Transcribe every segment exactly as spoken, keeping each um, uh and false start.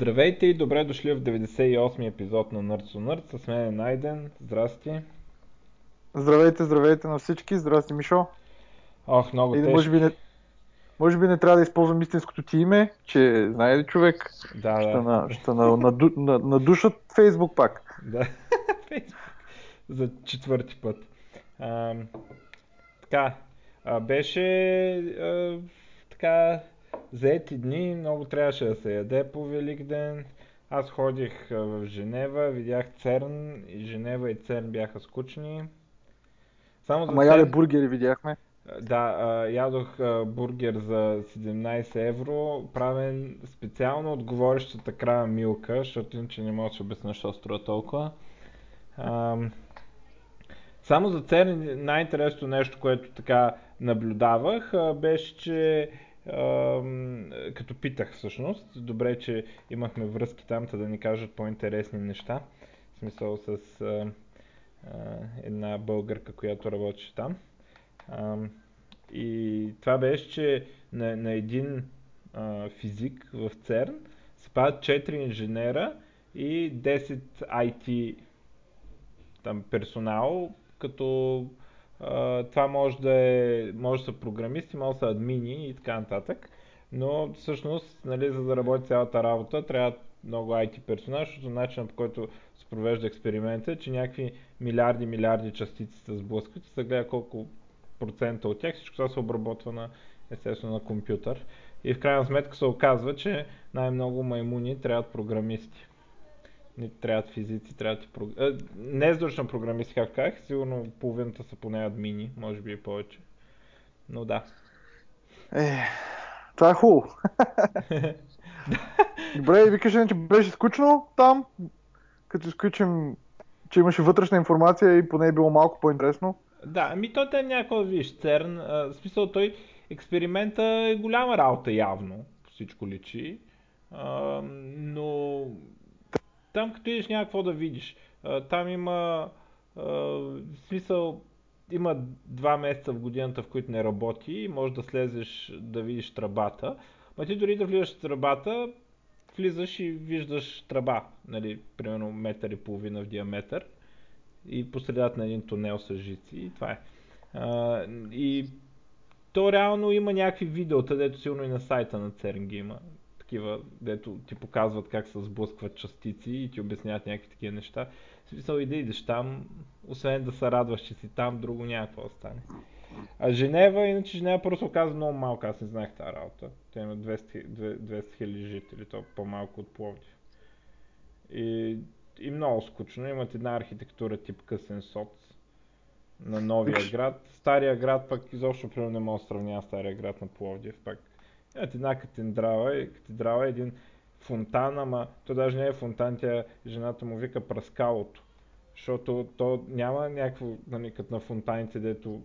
Здравейте и добре дошли в деветдесет и осми епизод на Nerds on Nerds. С мен е Найден. Здрасти. Здравейте, здравейте на всички. Здрасти, Мишо. Ох, много тежко. Може би, не, може би не трябва да използвам истинското ти име, че знае ли човек, да, ще, да. На, ще на, на, на, на душат Фейсбук пак. Да, Фейсбук за четвърти път. А, така, а беше а, така... Заети дни, много трябваше да се яде по Великден. Аз ходих в Женева, видях ЦЕРН, и Женева и ЦЕРН бяха скучни. Само за Ама ЦЕРН... яде бургери видяхме. Да, ядох бургер за седемнайсет евро, правен специално от говорещата крава Милка, защото иначе не мога да се обясня, що струва толкова. Само за ЦЕРН най-интересното нещо, което така наблюдавах, беше, че Uh, като питах всъщност, добре, че имахме връзки там, за да ни кажат по-интересни неща, в смисъл с uh, uh, една българка, която работеше там. Uh, и това беше, че на, на един uh, физик в ЦЕРН се падат четири инженера и десет ай ти там, персонал, като Uh, това може да, е, може да са програмисти, може да са админи и така нататък, но всъщност, нали, за да работи цялата работа, трябва много ай ти персонал, защото начинът, по който се провежда експеримента е, че някакви милиарди, милиарди частици се сблъскват и се гледа колко процента от тях, всичко това се обработва на, естествено, на компютър. И в крайна сметка се оказва, че най-много маймуни трябват програмисти. Не трябват физици, трябват и програми... Не зръчна програмисти, как казах, сигурно половината са поне админи, може би и повече. Но да. Е, това е хубаво. Добре, викаш, че беше скучно там, като изключим, че имаше вътрешна информация и поне е било малко по-интересно. Да, ами той е някакъв, виж, ЦЕРН, в смисъл той експеримента е голяма работа явно, всичко личи, а, но... Там като идеш някакво да видиш, там има, е, смисъл, има два месеца в годината, в които не работи и можеш да слезеш да видиш тръбата, но ти дори да влизаш в тръбата, влизаш и виждаш тръба, нали, примерно метър и половина в диаметър и посредата на един тунел с жици и това е. е и то реално има някакви видеота, дето силно и на сайта на ЦЕРН ги има. Такива, дето ти показват как се сблъскват частици и ти обясняват някакви такива неща. В смисъл и да идеш там, освен да се радваш, че си там, друго няма какво да стане. А Женева, иначе Женева просто оказва много малко, аз не знаех тази работа. Те има двеста хиляди жители, то по-малко от Пловдив. И, и много скучно, имат една архитектура тип късен соц на новия град. Стария град пък изобщо примерно не мога да сравнява стария град на Пловдив пак. Имат една катедрала, катедрала е един фонтан, ама то даже не е фонтан, тя жената му вика пръскалото, защото то няма някакво, нали, като на фонтаните, дето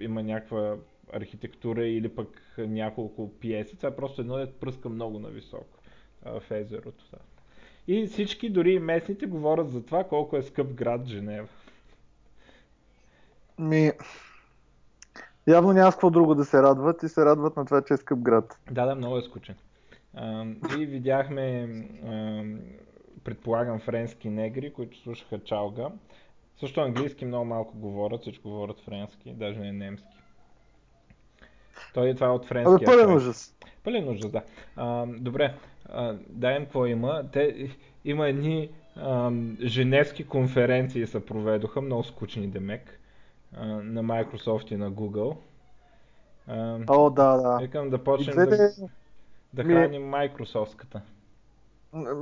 има някаква архитектура или пък няколко пиеси, това е просто едно, дето пръска много нависоко а, в езерото. Да. И всички, дори и местните, говорят за това колко е скъп град Женева. Ми... Явно няма какво друго да се радват и се радват на това, че е скъп град. Да, да, много е скучен. А, и видяхме, а, предполагам, френски негри, които слушаха чалга. Също английски много малко говорят, всичко говорят френски, даже не немски. Той е това от френския. Абе, пълен ужас. Пълен ужас, да. А, добре, а, дай им какво има. Те, има едни а, женевски конференции се проведоха, много скучни демек. На Microsoft и на Google. О, да, да. Викам да почнем да, да ми... храним Microsoft-ката.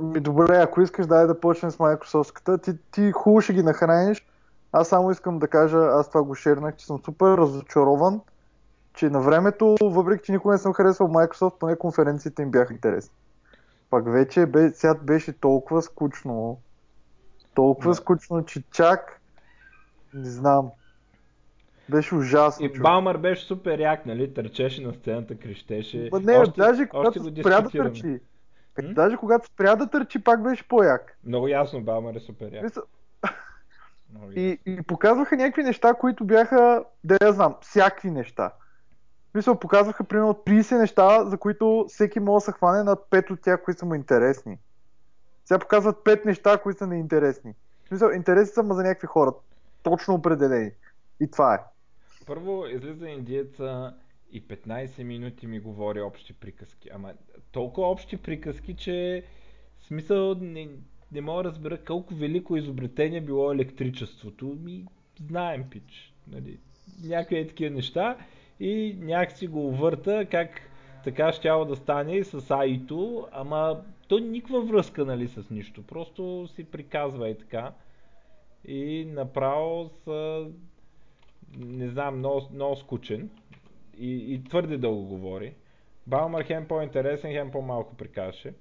Ми, добре, ако искаш, дай да почнем с Microsoft-ката. Ти, ти хубаво ще ги нахраниш. Аз само искам да кажа, аз това го шернах, че съм супер разочарован, че на времето, въпреки че никога не съм харесвал Microsoft, поне конференциите им бяха интересни. Пак вече бе, сега беше толкова скучно. Толкова да. скучно, че чак не знам. Беше ужасно. И Балмър беше супер як, нали, търчеше на сцената, крещеше. Бо, не, още, даже когато спря да търчи. М? Даже когато спря да търчи, пак беше по-як. Много ясно, Балмър е супер як. И, и показваха някакви неща, които бяха, да я знам, всякакви неща. Мисля, показваха примерно трийсет неща, за които всеки може да се хване над пет от тях, които са му интересни. Сега показват пет неща, които са неинтересни. В смисъл, интересни са, ма за някакви хора. Точно определени. И това е. Първо, излиза индиеца и петнайсет минути ми говори общи приказки. Ама толкова общи приказки, че в смисъл не, не мога да разбера колко велико изобретение било електричеството. Ми знаем, пич. Нали? Някакви е такива неща и някакси го върта как така щяло да стане и с ей ай-то, ама то никаква връзка, нали, с нищо. Просто си приказва и така. И направо са, не знам, много, много скучен. И, и твърде дълго говори. Балмър хем по-интересен, хем по-малко прикаже.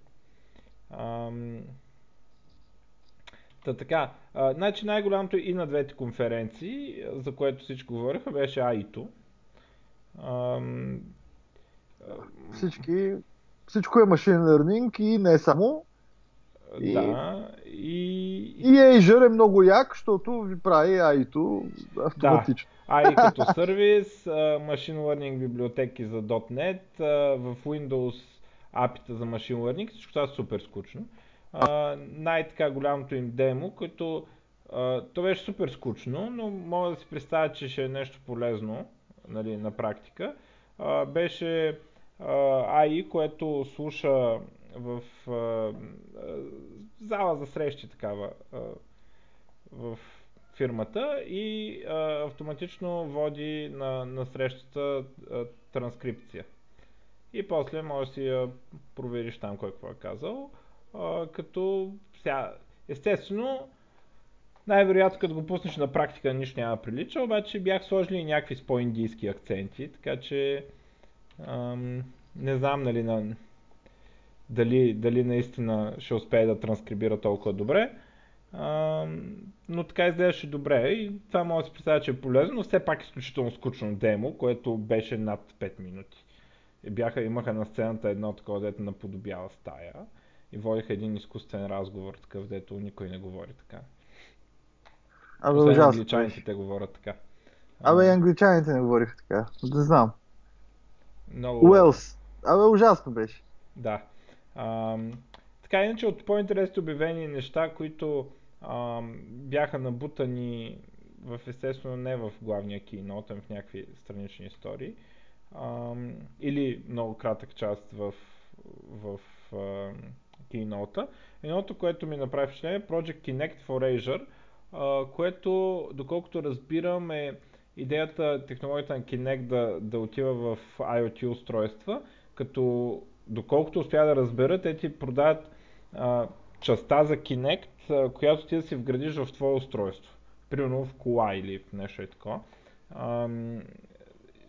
Ам... Та така, а, значи най-голямото и на двете конференции, за което всичко говориха, беше ей ай-то. Ам... Всички, всичко е Machine Learning и не само. И, да, и... и Azure е много як, защото ви прави ей ай-то автоматично. Да, ей ай като сервис, Machine Learning библиотеки за .дот нет, в Windows ей пи ай-та за Machine Learning, всичко това е супер скучно. Най-така голямото им демо, което то беше супер скучно, но мога да си представя, че ще е нещо полезно, нали, на практика. Беше ей ай, което слуша в а, зала за срещи такава а, в фирмата и а, автоматично води на, на срещата а, транскрипция. И после може да си я провериш там кой какво е казал. А, като сега, естествено, най-вероятно като го пуснеш на практика нищо няма прилича, обаче бях сложили и някакви с по-индийски акценти, така че ам, не знам, нали, на Дали, дали наистина ще успее да транскрибира толкова добре, а, но така изглеждаше добре и това може да се представя, че е полезно, но все пак изключително скучно демо, което беше над пет минути. И бяха, имаха на сцената едно такова, дето наподобява стая и водиха един изкуствен разговор, такъв, дето никой не говори така. Абе, освен англичаните те говорят така. Абе, англичаните не говориха така, не знам. Много... Уелс, абе, ужасно беше. Да. А, така иначе от по-интересни обявени неща, които а, бяха набутани в, естествено, не в главния keynote, а в някакви странични истории, а, или много кратък част в, в а, keynote-а. Едното, което ми направи впечатление е Project Kinect for Azure, а, което, доколкото разбирам, е идеята, технологията на Kinect да, да отива в IoT устройства, като доколкото успя да разбера, те ти продават а, частта за Kinect, а, която ти да си вградиш в твое устройство. Примерно в кола или в нещо е такова. А,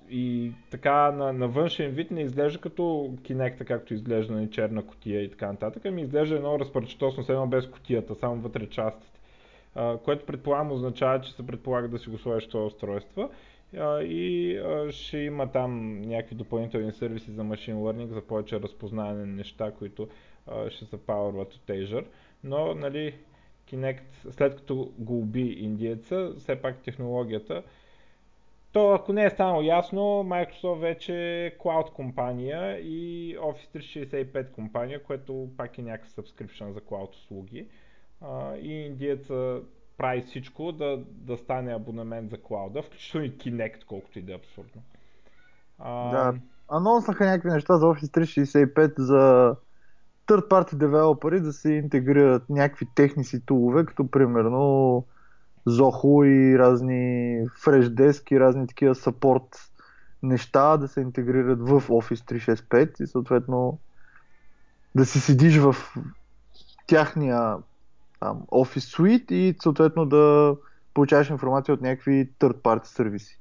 и така на, на външен вид не изглежда като Kinect, както изглежда на черна кутия и така нататък, ами изглежда едно разпърчетосно, едно без кутията, само вътре частите. А, което предполагам означава, че се предполага да си го сложиш в това устройство. И ще има там някакви допълнителни сервиси за Machine Learning, за повече разпознаване на неща, които ще се пауърват от Azure. Но, нали, Kinect, след като го уби индиеца, все пак технологията, то ако не е станало ясно, Microsoft вече е Cloud компания и Office триста шейсет и пет компания, което пак е някакъв subscription за Cloud услуги. И индиеца прави всичко да, да стане абонамент за клауда, включително и Kinect, колкото и да е абсурдно. А... Да, анонснаха някакви неща за Office триста шейсет и пет за third party developer да се интегрират някакви техни си тулове, като примерно Zoho и разни Freshdesk и разни такива support неща да се интегрират в Office триста шейсет и пет и съответно да си седиш в тяхния Office Suite и съответно да получаваш информация от някакви third party сервиси,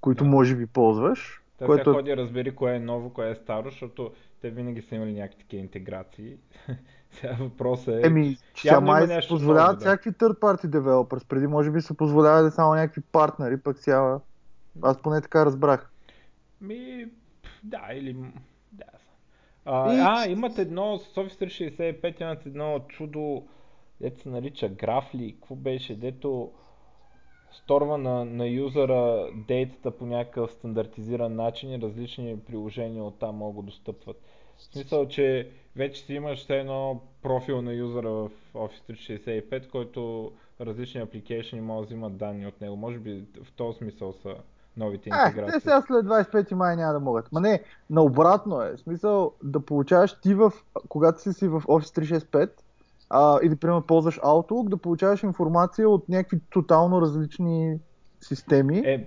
които да, може би ползваш. Та което... сега ходи разбери кое е ново, кое е старо, защото те винаги са имали някакви такива интеграции. Сега въпросът е... Еми, че сега позволяват всякакви да. third party developers, преди може би се позволявали само някакви партнери, пък сега... Аз поне така разбрах. Ми, да, или... Да. А, и... а, имат едно, с Office триста шейсет и пет имат едно чудо, дето се нарича Графли, какво беше, дето сторва на, на юзера дейтата по някакъв стандартизиран начин и различни приложения оттам могат да достъпват. В смисъл, че вече си имаш все едно профил на юзера в Office триста шейсет и пет, който различни апликейшни може да взимат данни от него. Може би в този смисъл са новите интеграции. А, те сега след двайсет и пети май няма да могат. Ма не, наобратно е. В смисъл да получаваш ти в, когато си си в Office триста шейсет и пет а, или, примерно, ползваш Outlook, да получаваш информация от някакви тотално различни системи. Е,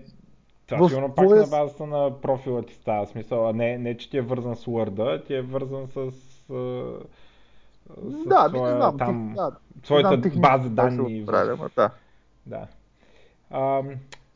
това сигурно пак пояс... на базата на профила ти става. В смисъл, не, не че ти е вързан с Word-а, ти е вързан с... С да, своя, знам, там, да, своята знам, база данни. Правилно, да. Да. А,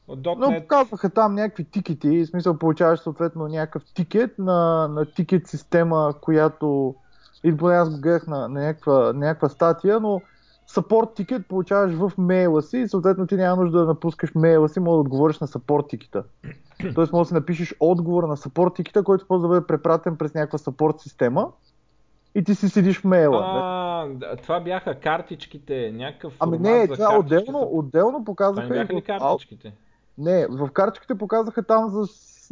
от .дот нет... Но казваха там някакви тикети, в смисъл получаваш съответно някакъв тикет на, на тикет система, която, или поне аз го гледах на, на, някаква, на някаква статия, но support тикет получаваш в мейла си и съответно ти няма нужда да напускаш мейла си, може да отговориш на support тикета. Тоест може да си напишеш отговор на support тикета, който после да бъде препратен през някаква support система. И ти си седиш в мейла. А, да. Това бяха картичките, някакъв формат за картичките. Ами не, това отделно, отделно показаха... Това не бяха ли картичките? Не, в картичките показаха там за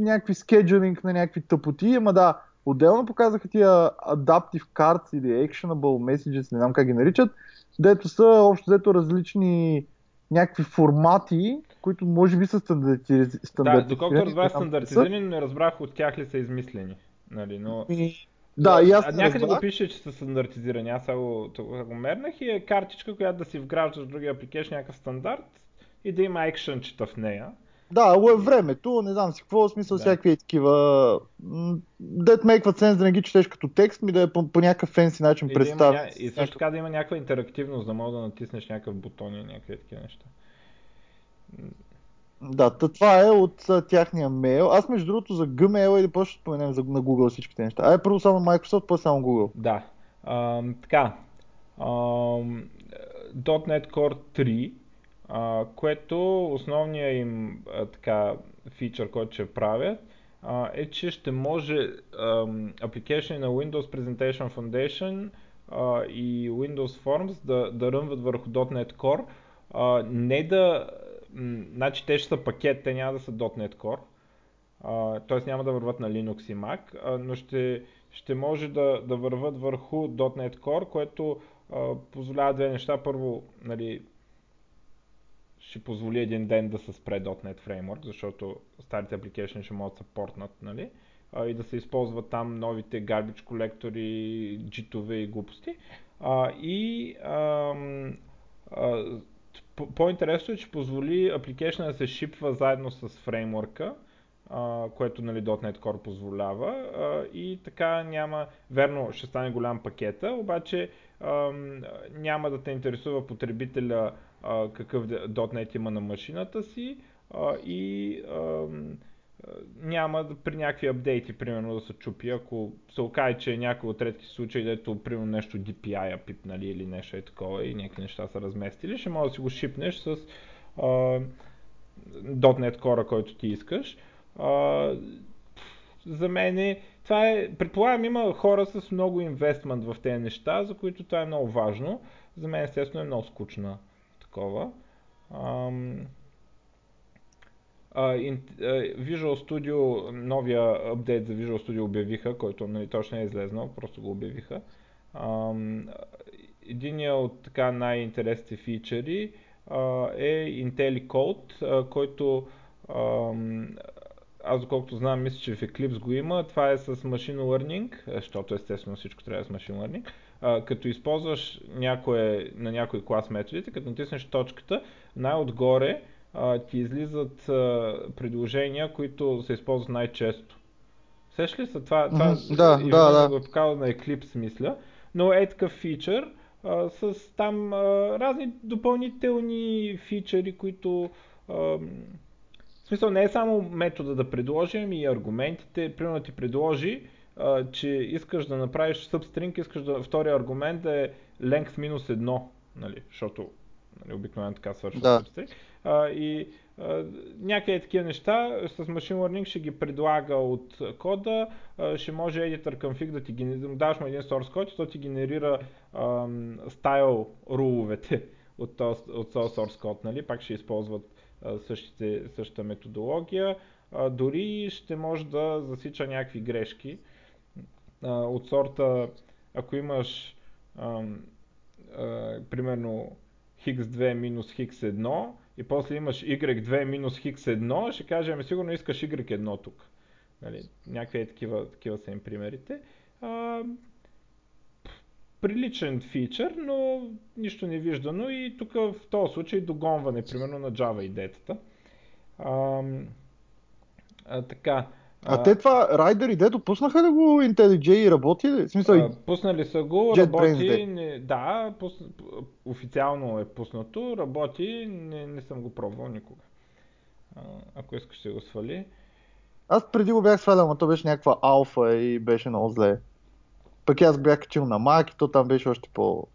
някакви скеджулинг на някакви тъпоти, ама да, отделно показаха тия Adaptive Cards или Actionable Messages, не знам как ги наричат, дето са общо дето различни някакви формати, които може би са стандартизирани. Да, доколкото разбрах стандартизирани, но не разбрах от тях ли са измислени. Нали, но... Да, и аз а, някъде разбрах. Го пише, че са стандартизирани. Аз го, го мернах и е картичка, която да си вграждаш в другия апликейшн някакъв стандарт и да има екшънчета в нея. Да, е времето, не знам си какво, в смисъл да. Всякакви такива... Дет мейкват сенс да не ги четеш като текст, ми да е по, по някакъв фенси начин и представ. Да има, и също така да има някаква интерактивност, да може да натиснеш някакъв бутон и някакви такива неща. Да, това е от а, тяхния мейл. Аз между другото за Gmail или после ще споменем за, на Google всичките неща. Ай, първо само Microsoft, после само Google. Да. А, така. А, .дот нет Core три, а, което основният им а, така, фичър, който ще правят, а, е, че ще може а, application на Windows Presentation Foundation а, и Windows Forms да, да рънват върху .дот нет Core. А, не да... Значи те ще са пакет, те няма да са .дот нет Core, а, т.е. няма да върват на Linux и Mac, а, но ще, ще може да, да върват върху .дот нет Core, което а, позволява две неща. Първо, нали, ще позволи един ден да се спре .дот нет Framework, защото старите application ще могат да се портнат, нали, а, и да се използват там новите garbage колектори, джитове и глупости. А, и а, а, по-интересно е, че позволи апликейшна да се шипва заедно с фреймворка, а, което нали, .дот нет Core позволява а, и така няма, верно ще стане голям пакета, обаче а, няма да те интересува потребителя а, какъв .дот нет има на машината си а, и а, няма при някакви апдейти примерно да се чупи, ако се окаже, че е някой от редки случаи, дето примерно нещо ди пи ай-а пипнали или нещо е такова и някакви неща са разместили, ще може да си го шипнеш с а, .дот нет Core, който ти искаш. А, за мен е, това е, предполагам има хора с много инвестмент в тези неща, за които това е много важно. За мен естествено е много скучна такова. А, Uh, Visual Studio, новия апдейт за Visual Studio обявиха, който нали, точно е излезнал, просто го обявиха. Uh, Единият от така най-интересните фичери uh, е IntelliCode, uh, който uh, аз доколкото знам, мисля, че в Eclipse го има. Това е с Machine Learning, защото естествено всичко трябва с Machine Learning. Uh, като използваш някое, на някой клас методите, като натиснеш точката, най-отгоре ти излизат а, предложения, които се използват най-често. Сеш ли са? Това, това mm-hmm, да, да, да. Го е показал на Eclipse, мисля. Но е такъв фичър а, с там а, разни допълнителни фичъри, които... А, в смисъл не е само метода да предложим и аргументите. Примерно ти предложи, а, че искаш да направиш substring, искаш да втория аргумент да е length минус едно, нали, защото нали, обикновено така свършва да. Substring. Uh, и uh, някакви такива неща с Machine Learning ще ги предлага от кода, uh, ще може editor config да ти генерира, даваш му един source code и то ти генерира uh, style руловете от този source code, нали? Пак ще използват uh, същите, същата методология, uh, дори ще може да засича някакви грешки, а, от сорта, ако имаш а, а, примерно х две минус х едно и после имаш y две минус х едно, ще кажем, сигурно искаш y едно тук. Нали, някакви такива, такива са им примерите. А, приличен фичър, но нищо не виждано и тук в този случай догонване, примерно на Java идетата. А, а, така. А, а те това райдер идето пуснаха да го IntelliJ и работи? Смисъл, а, пуснали са го, работи, не, да, пус, официално е пуснато, работи, не, не съм го пробвал никога. А, ако искаш ще го свали. Аз преди го бях свалял, но то беше някаква алфа и беше много зле. Пък аз бях качил на Mac и то там беше още по...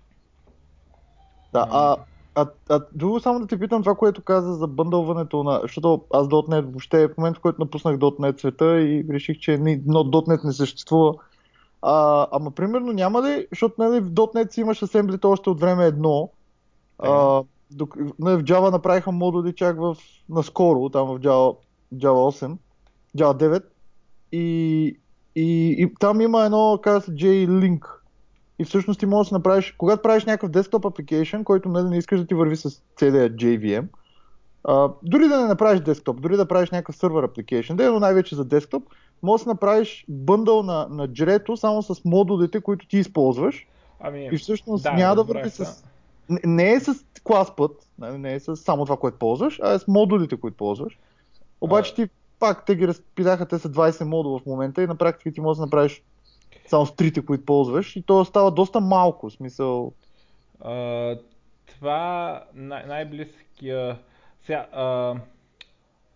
Да, а, а, а друго само да те питам това, което каза за бъндълването на... Защото аз .дот нет въобще, в момента в който напуснах .дот нет света и реших, че ни, но .дот нет не съществува. А, ама примерно няма ли, защото нали, в .дот нет си имаш асемблито още от време едно. А, док, нали, в Java направиха модули чак в, наскоро, там в Java, Java осем, Java девет и... И, и там има едно, казва се J-Link. И всъщност ти можеш да направиш, когато правиш някакъв десктоп application, който не, не искаш да ти върви с целия джей ви ем, а, дори да не направиш десктоп, дори да правиш някакъв сервер application, да е едно най-вече за десктоп, можеш да направиш бъндъл на, на джрето само с модулите, които ти използваш. Ами, и всъщност да, няма да върви с... Не, не е с клас път, не е с само това, което ползваш, а е с модулите, които ползваш. Обаче ти... Пак те ги разпидаха, те са двайсет модула в момента и на практика ти можеш да направиш само стрите, които ползваш и то става доста малко, в смисъл. А, това най- най-близкия... Сега, а,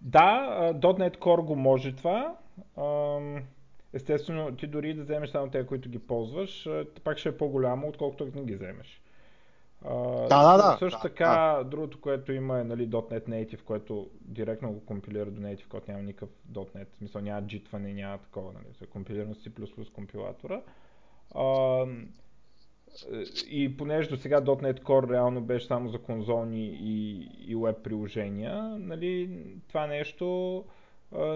да, .дот нет Core го може това. А, естествено, ти дори да вземеш само те, които ги ползваш, пак ще е по-голямо, отколкото не ги вземеш. Uh, да, да, да. Също така, да. Другото, което има е нали, .дот нет Native, което директно го компилира до Native, който няма никакъв .дот нет, в смисъл няма джитване, няма такова, нали, се компилирано с C++ компилатора. Uh, и понеже до сега .дот нет Core реално беше само за конзолни и, и web приложения, нали, това нещо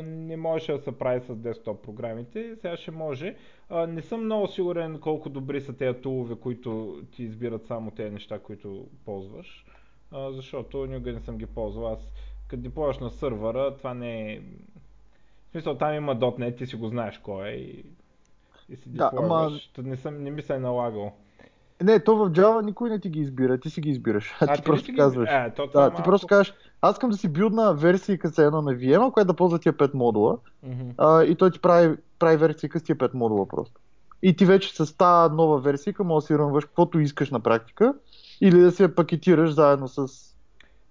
не можеше да се прави с десктоп програмите, сега ще може. Не съм много сигурен колко добри са тези тулове, които ти избират само тези неща, които ползваш, защото никога не съм ги ползвал. Аз като диплуваш на сървъра, това не е... В смисъл, там има .дот нет, ти си го знаеш кой е и, и си диплуваш. Да, ама... не, съм, не ми се е налагал. Не, то в Java никой не ти ги избира, ти си ги избираш, а, ти, ти просто ги... казваш. А, то да, малко... Ти просто казваш, аз искам да си билдна версия с едно на ви ем, която да ползва тия пет модула, mm-hmm. а, и той ти прави, прави версия с тия пет модула просто. И ти вече с тази нова версия може да си рънваш каквото искаш на практика, или да си я пакетираш заедно с...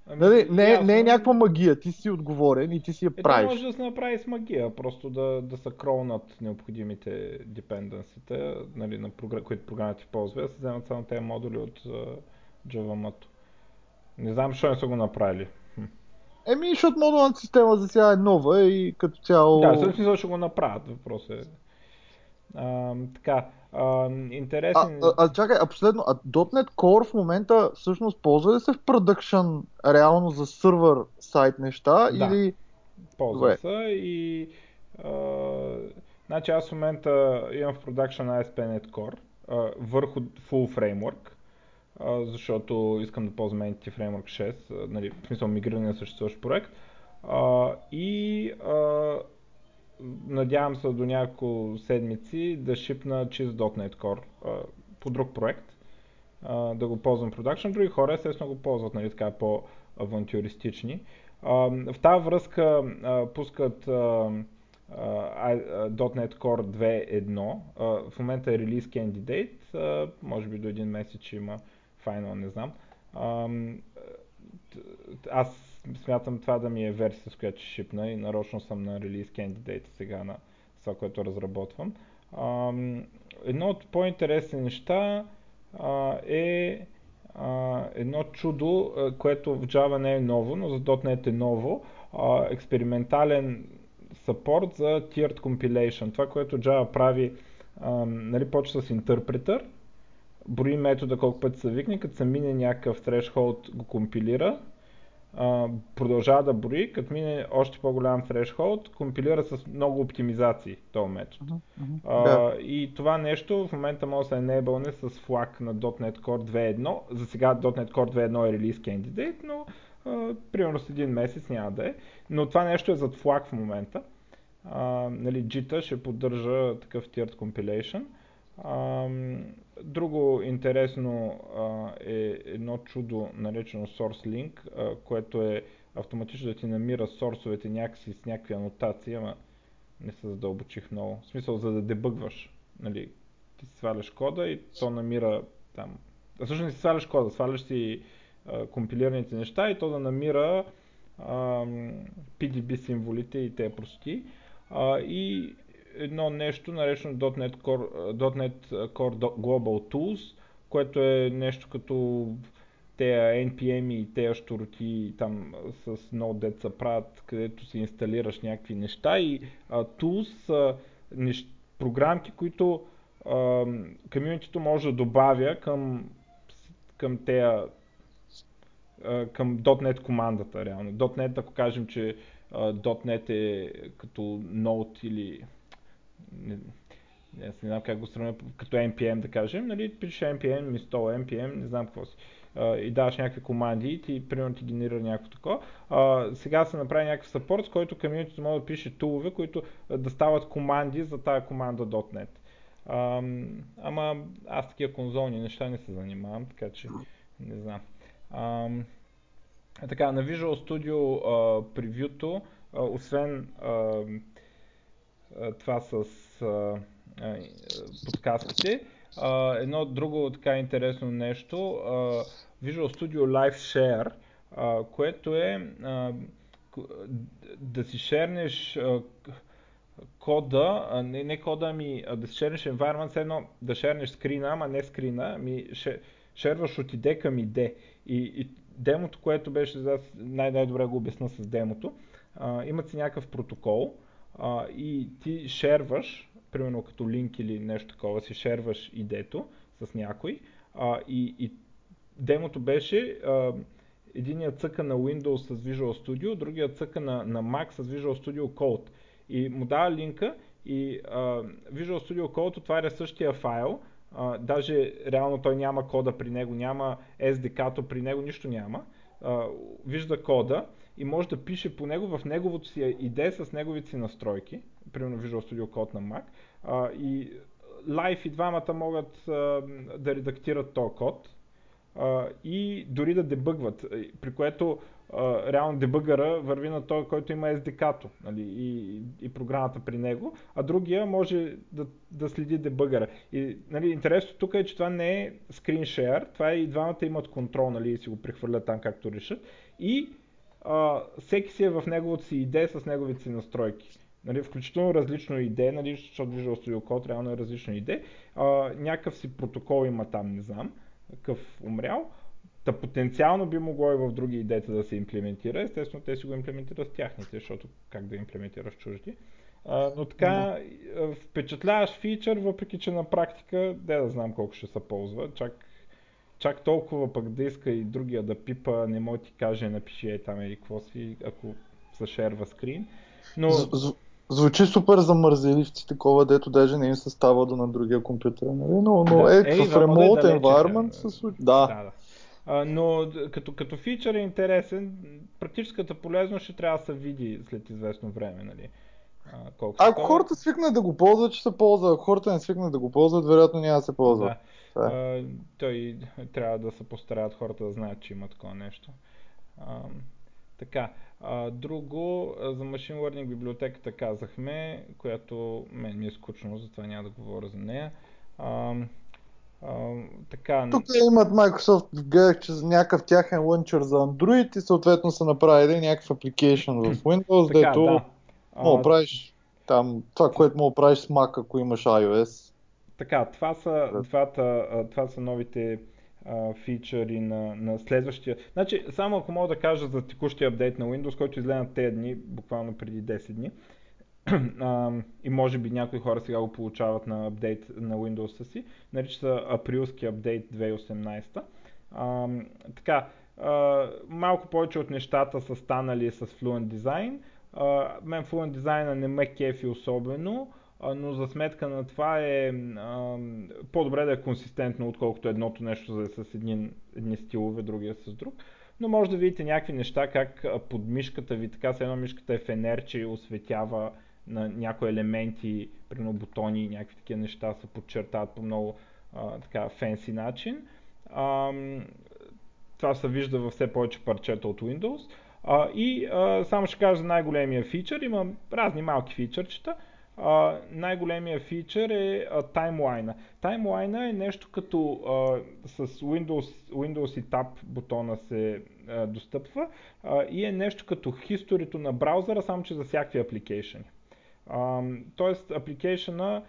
Ами, не, не, не е някаква магия, ти си отговорен и ти си я е, правиш. Може да се направи с магия, просто да, да са кролнат необходимите депенденсите, нали, на програ... които програмите ползват, да се вземат само тези модули от uh, Java-мато. Не знам защо не са го направили. Еми, защото модулната система за сега е нова и като цяло... Да, също не защо го направят, въпрос е. А, така, а, интересен... А, а чакай, а последно, а .дот нет Core в момента всъщност ползва ли се в production реално за сървър сайт неща да. Или... ползва се и... А, значи аз в момента имам в production ей ес пи дот нет Core а, върху full framework, а, защото искам да ползвам Entity Framework шест, нали, в смисъл мигриране на съществуващ проект а, и... А, надявам се до няколко седмици да шипна чист .дот нет Core а, по друг проект, а, да го ползвам в продакшн. Други хора естествено го ползват, нали, така по-авантюристични. А, в тази връзка а, пускат а, а, .дот нет Core две точка едно. А, в момента е релиз кендидейт, а, може би до един месец ще има final, не знам. А, аз смятам това да ми е версия, с която ще шипна и нарочно съм на релиз кендидейта сега на това, което разработвам. А, едно от по-интересни неща а, е а, едно чудо, което в Java не е ново, но за .дот нет е ново. А, експериментален support за tiered compilation. Това, което Java прави, а, нали, почва с интерпретър, брои метода колко пъти се викне, като се мине някакъв threshold, го компилира. продължава да брои, като мине още по-голям threshold, компилира с много оптимизации този метод. Uh-huh, uh-huh. А, да. И това нещо в момента може да се enable с флаг на .дот нет Core две точка едно. За сега .дот нет Core две точка едно е релиз кандидейт, но а, примерно с един месец няма да е. Но това нещо е зад флаг в момента. А, нали, джита ще поддържа такъв tiered compilation. А, друго интересно а, е едно чудо, наречено Source Link, а, което е автоматично да ти намира сорсовете някакси с някакви анотации, ама не се задълбочих много. В смисъл, за да дебъгваш, нали, ти си сваляш кода и то намира там... А всъщност не си сваляш кода, сваляш си а, компилираните неща и то да намира а, пи ди би символите и те простоти. А, и едно нещо, наречено .дот нет Core, .дот нет Core Global Tools, което е нещо като тея ен пи ем и тея щуроти там с Node се правят, където си инсталираш някакви неща и а, Tools са нещ... програмки, които комьюнитито може да добавя към, към тея към .дот нет командата реално. .дот нет, ако кажем, че а, .дот нет е като Node или Не, не, не знам как го сравня, като ен пи ем да кажем, нали, пишеш ен пи ем, ми сто ен пи ем, не знам какво си. А, и даваш някакви команди и ти, примерно, ти генерира някакво такова. А, сега се направи някакъв съпорт, с който комьюнитито може да пише тулове, които да стават команди за тая команда .дот нет. А, ама аз такива конзолни неща не се занимавам, така че не знам. А, така, на Visual Studio а, превюто, а, освен а, това с а, а, подсказките. А, едно друго така интересно нещо, а, Visual Studio Live Share, а, което е а, да си шернеш а, кода, а, не, не кода, ами да си шернеш environment, все едно да шернеш скрина, ама не скрина, ами шер, шерваш от иде към иде. И, и демото, което беше, най-най-добре го обясна с демото, а, имат си някакъв протокол. Uh, и ти шерваш, примерно като линк или нещо такова, си шерваш идето с някой uh, и, и демото беше uh, единият цъка на Windows с Visual Studio, другият цъка на, на Mac с Visual Studio Code и му дава линка и uh, Visual Studio Code отваря същия файл, uh, даже реално той няма кода при него, няма ес ди кей-то при него, нищо няма, uh, вижда кода и може да пише по него в неговото си идея с неговите си настройки, примерно Visual Studio Code на Mac, а, и Live и двамата могат а, да редактират този код а, и дори да дебъгват, при което а, реално дебъгъра върви на този, който има ес ди кей-то, нали, и, и програмата при него, а другия може да, да следи дебъгъра. И, нали, интересното тук е, че това не е скриншер, това е и двамата имат контрол, нали, и си го прехвърлят там както решат. И Uh, всеки си е в неговото си идея с неговите си настройки. Нали, включително различно идея, нали, защото Visual Studio Code реално е различно идея. Uh, някакъв си протокол има там, не знам, какъв умрял. Та потенциално би могло и в други идеята да се имплементира. Естествено, те си го имплементират с тяхните, защото как да имплементираш чужди. Uh, но така, no. впечатляваш фичър, въпреки че на практика, де да знам колко ще се ползва. Чак Чак толкова пък да иска и другия да пипа, не може ти каже, напиши ей там или какво си, ако се шерва скрин. Но... З- звучи супер замързеливци такова, дето даже не им се става до на другия компютър, нали? Но, но да, е, в ремонт, environment се случи. Да. да, да. А, но като, като фичър е интересен, практическата полезност ще трябва да се види след известно време, нали? А, ако това... хората свикнат да го ползват, ще се ползва. Ако хората не свикнат да го ползват, вероятно няма да се ползва. Да. Uh, той трябва да се постараят хората да знаят, че има такова нещо. Uh, така, uh, друго, за Machine Learning библиотеката казахме, която мен ми е скучно, затова няма да говоря за нея. Uh, uh, така... Тук имат Microsoft, гледах, че някакъв тяхен лънчър за Android и съответно са направили някакъв application в Windows, така, дето да. мога uh, правиш там, това, което мога правиш с Mac, ако имаш iOS. Така, това са, двата, това са новите а, фичъри на, на следващия. Значи, само ако мога да кажа за текущия апдейт на Windows, който излезе на тези дни, буквално преди десет дни. А, и може би някои хора сега го получават на апдейт на Windows си. Нарича се априлски апдейт две хиляди и осемнадесета. А, така, Uh, малко повече от нещата са станали с Fluent Design. Uh, мен Fluent Design не ме кефи особено, uh, но за сметка на това е uh, по-добре да е консистентно, отколкото едното нещо да е с един, едни стилове, другия с друг. Но може да видите някакви неща, как под мишката ви, така с едно мишката е фенерче и осветява на някои елементи, примерно бутони и някакви такива неща се подчертават по много uh, така фенси начин. Uh, Това се вижда във все повече парчета от Windows. А, и а, само ще кажа за най-големия фичър. Има разни малки фичърчета. А, най-големия фичър е а, таймлайна. Таймлайна е нещо като а, с Windows, Windows и Tab бутона се а, достъпва а, и е нещо като хисторито на браузъра, само че за всякакви апликейшени. А, тоест апликейшена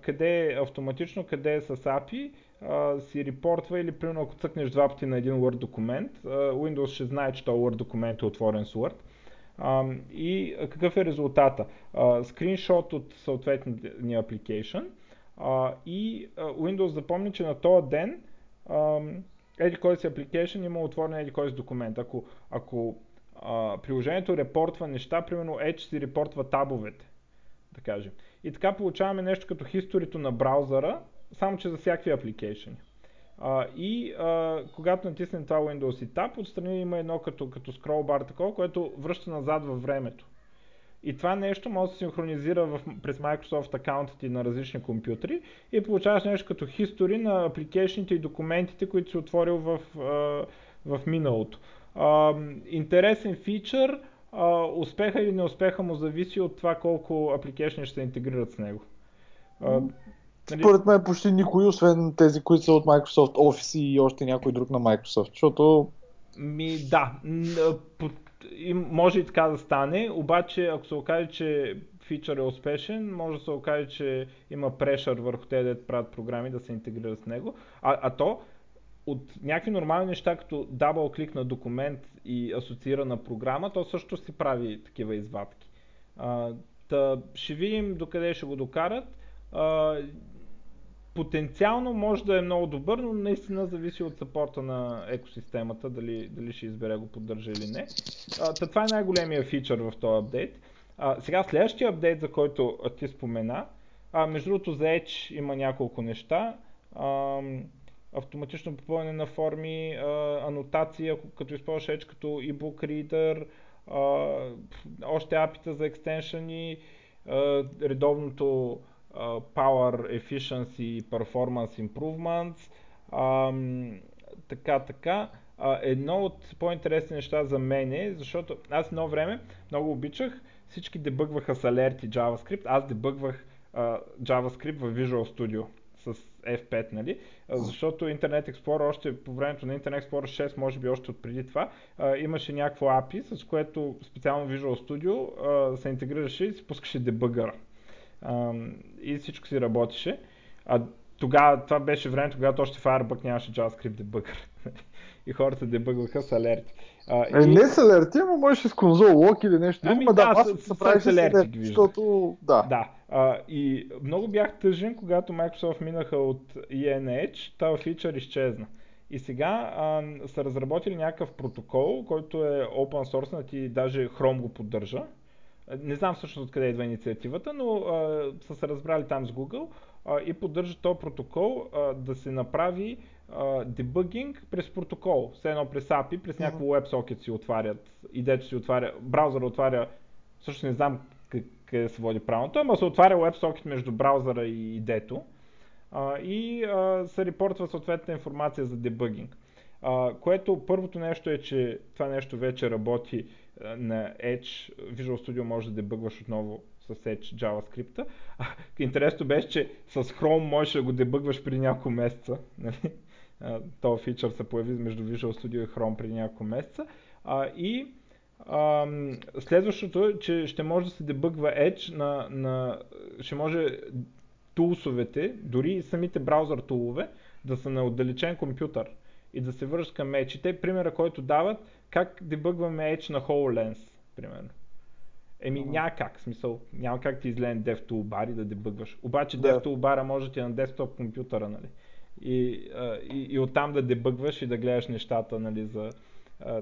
къде е автоматично, къде е с ей пи ай, Uh, си репортва или, примерно, ако цъкнеш два пъти на един Word документ, uh, Windows ще знае, че този Word документ е отворен с Word. Uh, и uh, какъв е резултата? Uh, скриншот от съответния application uh, и uh, Windows запомни, че на този ден uh, еди кой си application има отворен еди кой си документ. Ако, ако uh, приложението репортва неща, примерно Edge си репортва табовете, да кажем. И така получаваме нещо като историята на браузъра, само че за всякакви апликейшени. А, и а, когато натиснем това Windows и Tab, отстрани има едно като, като scroll bar такова, което връща назад във времето. И това нещо може да се синхронизира в, през Microsoft акаунта ти на различни компютри и получаваш нещо като history на апликейшните и документите, които си отворил в, в миналото. А, интересен фичър, а, успеха или неуспеха му зависи от това колко апликейшни ще се интегрират с него. А, Според мен почти никой, освен тези, които са от Microsoft Office и още някой друг на Microsoft, защото... Ми, да, може и така да стане, обаче ако се окаже, че фичър е успешен, може да се окаже, че има прешър върху те да правят програми да се интегрират с него, а, а то от някакви нормални неща, като дабъл клик на документ и асоциирана програма, то също си прави такива извадки. А, та, ще видим докъде ще го докарат. Uh, потенциално може да е много добър, но наистина зависи от съпорта на екосистемата, дали, дали ще избере го поддържа или не. Uh, това е най-големия фичър в този апдейт. Uh, сега следващия апдейт, за който ти спомена, uh, между другото за Edge има няколко неща. Uh, автоматично попълване на форми, uh, анотации, като използваш Edge като e-book reader, uh, още ей пи ай-та за екстеншъни, uh, редовното Power Efficiency Performance Improvements, а, така, така. А, едно от по-интересни неща за мен е, защото аз едно време много обичах, всички дебъгваха с алерти JavaScript, аз дебъгвах а, JavaScript в Visual Studio с Еф пет, нали? А, защото Internet Explorer още по времето на Internet Explorer шест, може би още от преди това, а, имаше някакво ей пи ай, с което специално Visual Studio а, се интегрираше и се пускаше дебъгъра. Uh, и всичко си работеше. А тогава, това беше време, когато още Firebug нямаше JavaScript дебъгър. И хората дебъгваха с алерти. Uh, е, и... Не с алерти, но можеш с конзол-лок или нещо. Ами да, да, с, с, с алерти, защото... Да. да. Uh, и много бях тъжен, когато Microsoft минаха от и ен на Edge, тази фичър изчезна. И сега uh, са разработили някакъв протокол, който е open source и даже Chrome го поддържа. Не знам всъщност откъде идва инициативата, но а, са се разбрали там с Google а, и поддържа този протокол а, да се направи а, дебъгинг през протокол. Все едно през ей пи ай, през някакво WebSocket си отварят, и дето си отваря, браузъра отваря, всъщност не знам къде се води правилното, ама се отваря WebSocket между браузъра и дето а, и а, се репортва съответна информация за дебъгинг. Uh, което първото нещо е, че това нещо вече работи uh, на Edge, Visual Studio може да дебъгваш отново с Edge JavaScript-а. Uh, интересно беше, че с Chrome можеш да го дебъгваш преди няколко месеца. Нали? Uh, този фичър се появи между Visual Studio и Chrome преди няколко месеца. Uh, и uh, следващото е, че ще може да се дебъгва Edge, на, на, ще може тулсовете, дори и самите браузър тулове, да са на отдалечен компютър и да се вършат към Edge. И те примера, който дават, как дебъгваме Edge на HoloLens, примерно. Еми uh-huh. няма как, смисъл, няма как ти излезе DevTool бар и да дебъгваш. Обаче yeah. DevTool бара може ти на десктоп компютъра, нали? И, и, и оттам да дебъгваш и да гледаш нещата, нали, за,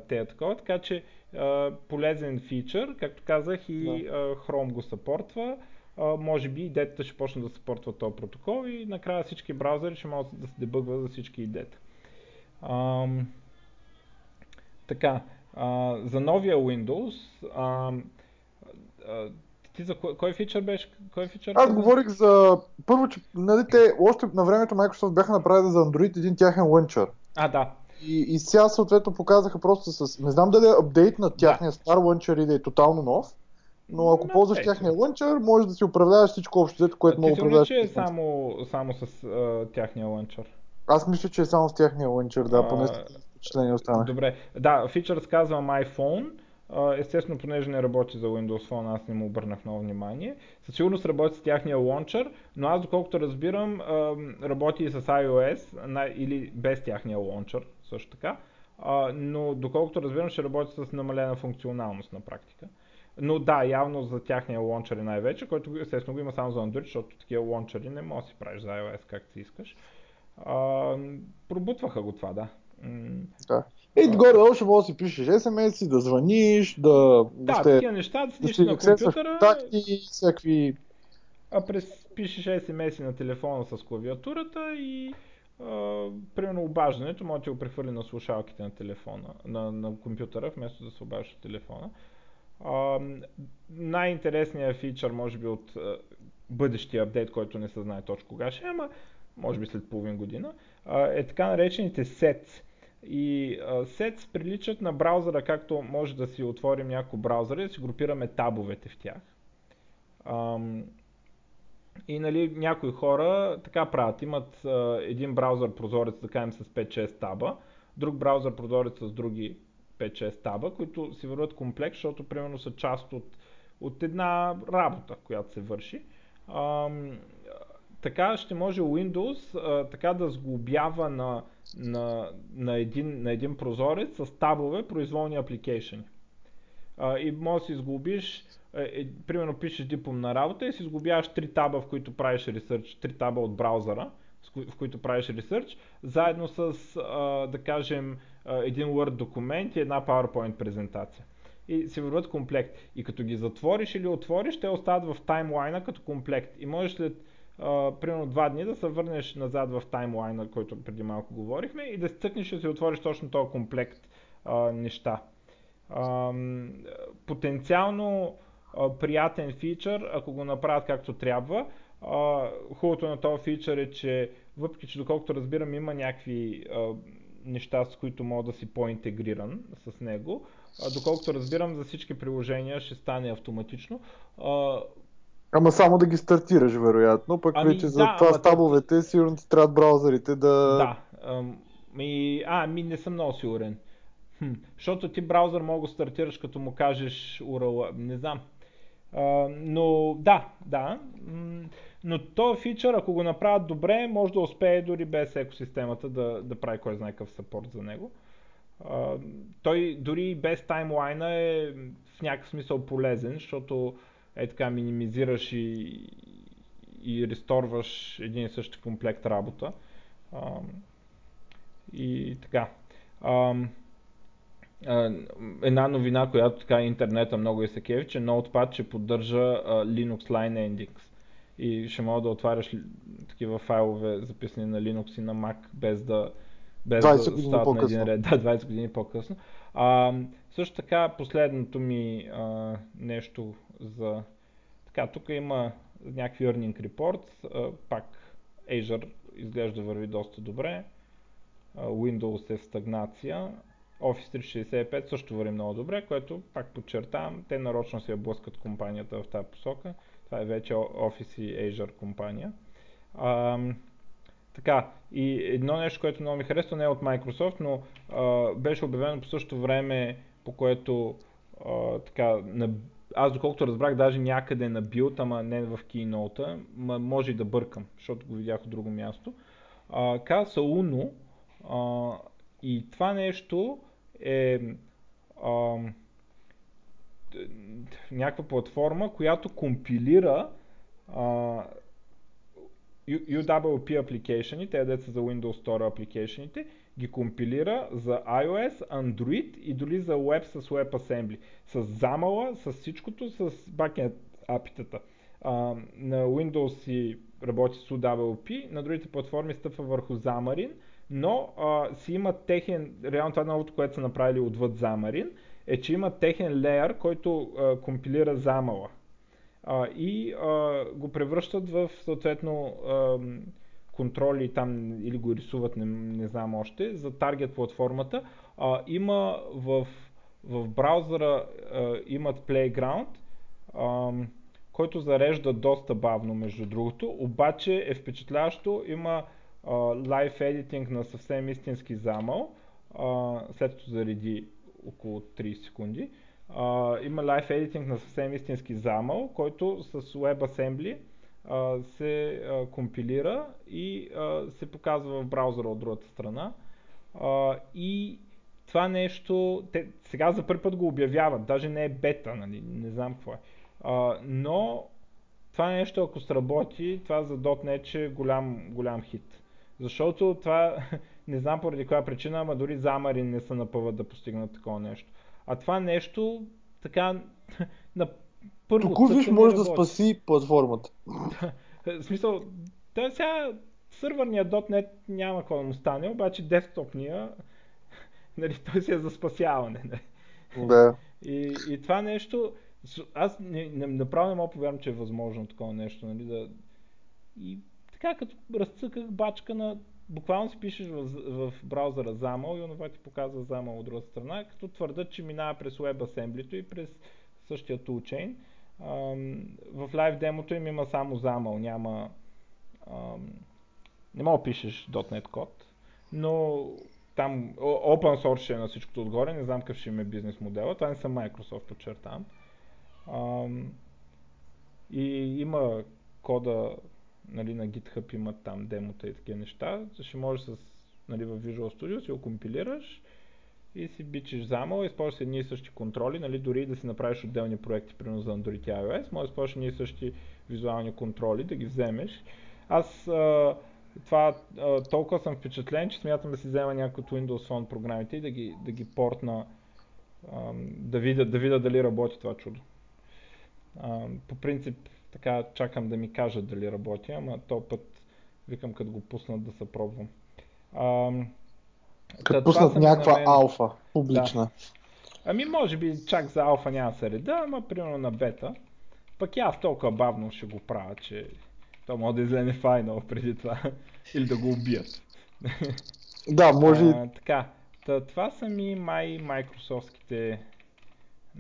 те такова, така че а, полезен фичър, както казах, и да. а, Chrome го съпортва. Uh, може би идеята ще почне да съпортва този протокол и накрая всички браузъри ще могат да се дебъгва за всички идеята. Uh, така, uh, за новия Windows, uh, uh, ти за кой, кой фичър беше? Кой фичър? Аз говорих за... Първо, че нали, те, още на времето Microsoft бяха направили за Android един тяхен лънчър. А, да. И, и сега съответно показаха просто с... Не знам дали е апдейт на тяхния да. стар лънчър и да е тотално нов. Но ако ползваш тяхния лънчър, можеш да си управляваш всичко общо, което много управляваш. Ти си ли, че е само, само с а, тяхния лънчър? Аз мисля, че е само с тяхния лънчър, да, поне впечатление остана. Добре, да, фичър казвам iPhone, естествено, понеже не работи за Windows Phone, аз не му обърнах много внимание. Със сигурност работи с тяхния лънчър, но аз доколкото разбирам, работи и с iOS или без тяхния лънчър, също така. Но доколкото разбирам, ще работи с намалена функционалност на практика. Но да, явно за тяхния лончър е най-вече, който естествено го има само за Android, защото такива лончъри не може да си правиш за iOS както си искаш. А, пробутваха го това, да. да. И горе-долу ще може да си пишеш ес ем ес, да звъниш, да... Да, ще... такива неща, да седиш да на компютъра... Такти, всякакви... А през пишеш ес ем ес на телефона с клавиатурата и... А, примерно обаждането може да ти го прехвърли на слушалките на телефона, на, на компютъра, вместо да се обаждаш от телефона. Uh, най-интересният фичър, може би от uh, бъдещия апдейт, който не се знае точно кога ще е, ама може би след половин година, uh, е така наречените сетс. И uh, сетс приличат на браузъра, както може да си отворим няколко браузъра и да си групираме табовете в тях. Uh, и нали, някои хора така правят, имат uh, един браузър прозорец, да кажем, с пет-шест таба, друг браузър прозорец с други пет-шест таба, които си върват комплекс, защото примерно са част от, от една работа, която се върши. А, така ще може Windows а, така да сглобява на, на, на, един, на един прозорец с табове произволни апликейшени. И може да си сглобиш, а, е, примерно пишеш дипломна работа и си сглобяваш три таба, в които правиш ресърч, три таба от браузъра, в които правиш ресърч, заедно с, а, да кажем, един Word документ и една PowerPoint презентация. И се върват комплект. И като ги затвориш или отвориш, те остават в таймлайна като комплект. И можеш след а, примерно два дни да се върнеш назад в таймлайна, който преди малко говорихме, и да си цъкнеш и да си отвориш точно този комплект а, неща. А, потенциално а, приятен фичър, ако го направят както трябва. А, хубавото на този фичър е, че въпреки, че доколкото разбирам има някакви а, неща, с които мога да си по-интегриран с него. А, доколкото разбирам, за всички приложения ще стане автоматично. А... Ама само да ги стартираш, вероятно, пък ами, вече да, за това с табовете, да... сигурно ти трябват браузърите да... Да, ами, а, ми не съм много сигурен. Хм. Защото ти браузър мога да стартираш, като му кажеш ю ар ел, не знам. А, но да, да. Но този фичър, ако го направят добре, може да успее дори без екосистемата да, да прави кой знае какъв съпорт за него. А, той дори без таймлайна е в някакъв смисъл полезен, защото е така минимизираш и, и ресторваш един и същи комплект работа. А, и така. А, една новина, която така интернета много е се кефи, че Notepad ще поддържа а, Linux Line Endings. И ще мога да отваряш такива файлове, записани на Linux и на Mac, без да, без да стават по-късно. На един ред. Да, двайсет години по-късно. А, също така, последното ми а, нещо за... Така, тук има някакви earning reports. А, пак Azure изглежда върви доста добре. А, Windows е в стагнация. Office триста шейсет и пет също върви много добре, което пак подчертавам. Те нарочно се блъскат компанията в тази посока. Това е вече Office и Azure компания. А, така, и едно нещо, което много ми харесва, не е от Microsoft, но а, беше обявено по същото време, по което а, така, на, аз доколкото разбрах, даже някъде на build, ама не в Keynote, ма може и да бъркам, защото го видях от друго място. А, каза Uno а, и това нещо е а, някаква платформа, която компилира uh, ю дабъл ю пи апликейшени, те деца за Windows Store апликейшените ги компилира за iOS, Android и дори за Web с WebAssembly. С замъла, с всичкото, с backend апитата. Uh, на Windows си работи с ю дабъл ю пи, на другите платформи стъпва върху Xamarin, но uh, си има техен, реално това новото, което са направили отвъд Xamarin, е, че има техен леер, който uh, компилира замъла uh, и uh, го превръщат в съответно uh, контроли там или го рисуват, не, не знам още, за таргет платформата. Uh, има в, в браузъра uh, имат Playground, uh, който зарежда доста бавно, между другото, обаче е впечатляващо, има лайв едитинг на съвсем истински замъл, а, след като зареди около трийсет секунди, а, има лайв едитинг на съвсем истински замъл, който с WebAssembly а, се а, компилира и а, се показва в браузъра от другата страна. А, и това нещо, те, сега за първи път го обявяват, даже не е бета, нали, не знам какво е. Uh, но това нещо, ако сработи, това за .дот нет ще е голям, голям хит. Защото това, не знам поради коя причина, ама дори Xamarin не се напъват да постигнат такова нещо. А това нещо, така, на първо тъкъв не работи. Може да спаси платформата. В смисъл, да, сега сървърния .дот нет няма какво да му стане, обаче десктопния, нали, той си е за спасяване. Нали? Да. И, и това нещо... Аз не, не, направо не мога повярвам, че е възможно такова нещо, нали, да... И така, като разцъках бачка на... Буквално си пишеш в, в браузъра замъл и онова ти показва замъл от друга страна, като твърдат, че минава през WebAssembly-то и през същия toolchain. В live демото им има само замъл, няма... Ам, не мога да пишеш .дот нет код, но... Там open source ще е на всичкото отгоре, не знам какъв ще им е бизнес модела, това не съм Microsoft, подчертавам. Uh, и има кода, нали, на GitHub, имат там демота и такива неща, ще можеш с, нали, в Visual Studio си го компилираш и си бичиш замъл, използваш едни и същи контроли, нали, дори да си направиш отделни проекти, примерно за Android и iOS, може да използваш едни и същи визуални контроли, да ги вземеш. Аз uh, това uh, толкова съм впечатлен, че смятам да си взема някои от Windows Phone програмите и да ги, да ги портна, uh, да видя, да видя дали работи това чудо. Uh, по принцип, така чакам да ми кажат дали работя, ама този път викам, като го пуснат, да се пробвам. Uh, като пуснат някаква мен... алфа, публична. Да. Ами може би чак за алфа няма се реда, ама примерно на бета. Пък и аз толкова бавно ще го правя, че то може да излезе файнал преди това или да го убият. Да, може. Uh, така, Та, това са ми май майкрософтските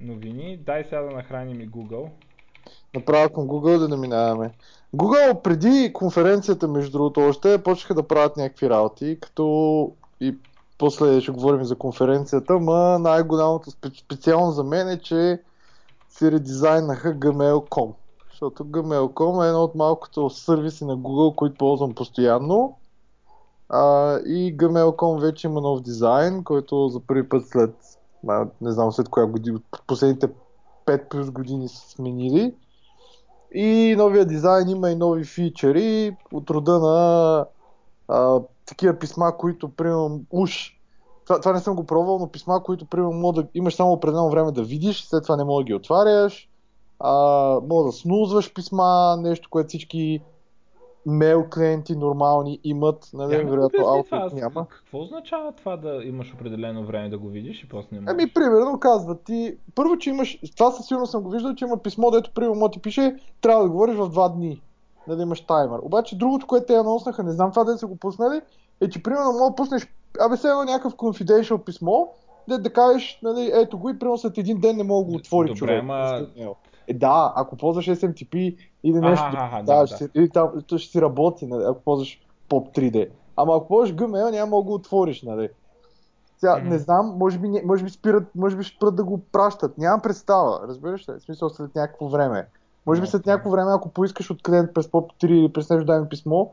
новини. Дай сега да нахраним и Google. Направо към Google да не минаваме. Google преди конференцията, между другото, още почнаха да правят някакви работи, като и после ще говорим за конференцията, но най-голямото специално за мен е, че си редизайнаха джи мейл точка ком, защото джи мейл точка ком е едно от малкото сервиси на Google, които ползвам постоянно. А, и джи мейл точка ком вече има нов дизайн, който за първи път след не знам след коя година, последните пет плюс години са сменили. И новия дизайн има и нови фичери от рода на а, такива писма, които примерно уж. Това, това не съм го пробвал, но писма, които примерно мога да имаш само определено време да видиш, след това не мога да ги отваряш. А, мога да снузваш писма, нещо, което всички мейл клиенти нормални имат, нали, yeah, вероятно Outlook няма. Какво означава това да имаш определено време да го видиш и после не можеш? Ами, примерно казва ти, първо, че имаш, това със сигурно съм го виждал, че има писмо, дето примерно ти пише, трябва да говориш в два дни, нали, имаш таймер. Обаче другото, което те анонснаха, не знам това дето са го пуснали, е, че примерно мога да пуснеш, абе се едно някакъв Confidential писмо, дето да кажеш, нали, ето го и примерно след един ден не мога да го отвори. Добре, човек. Ма... Е, да, ако ползваш ес ем ти пи или нещо, а, да, да, ще, да. Или там, то ще си работи, нали, ако ползваш поп три ди. Ама ако ползваш джи мейл, няма да го отвориш, нали. Сега, mm-hmm. не знам, може би, може би спират, може би спират да го пращат, нямам представа, разбираш ли, в смисъл след някакво време. Може би след някакво време, ако поискаш от клиент през поп три или през нещо дай ми писмо,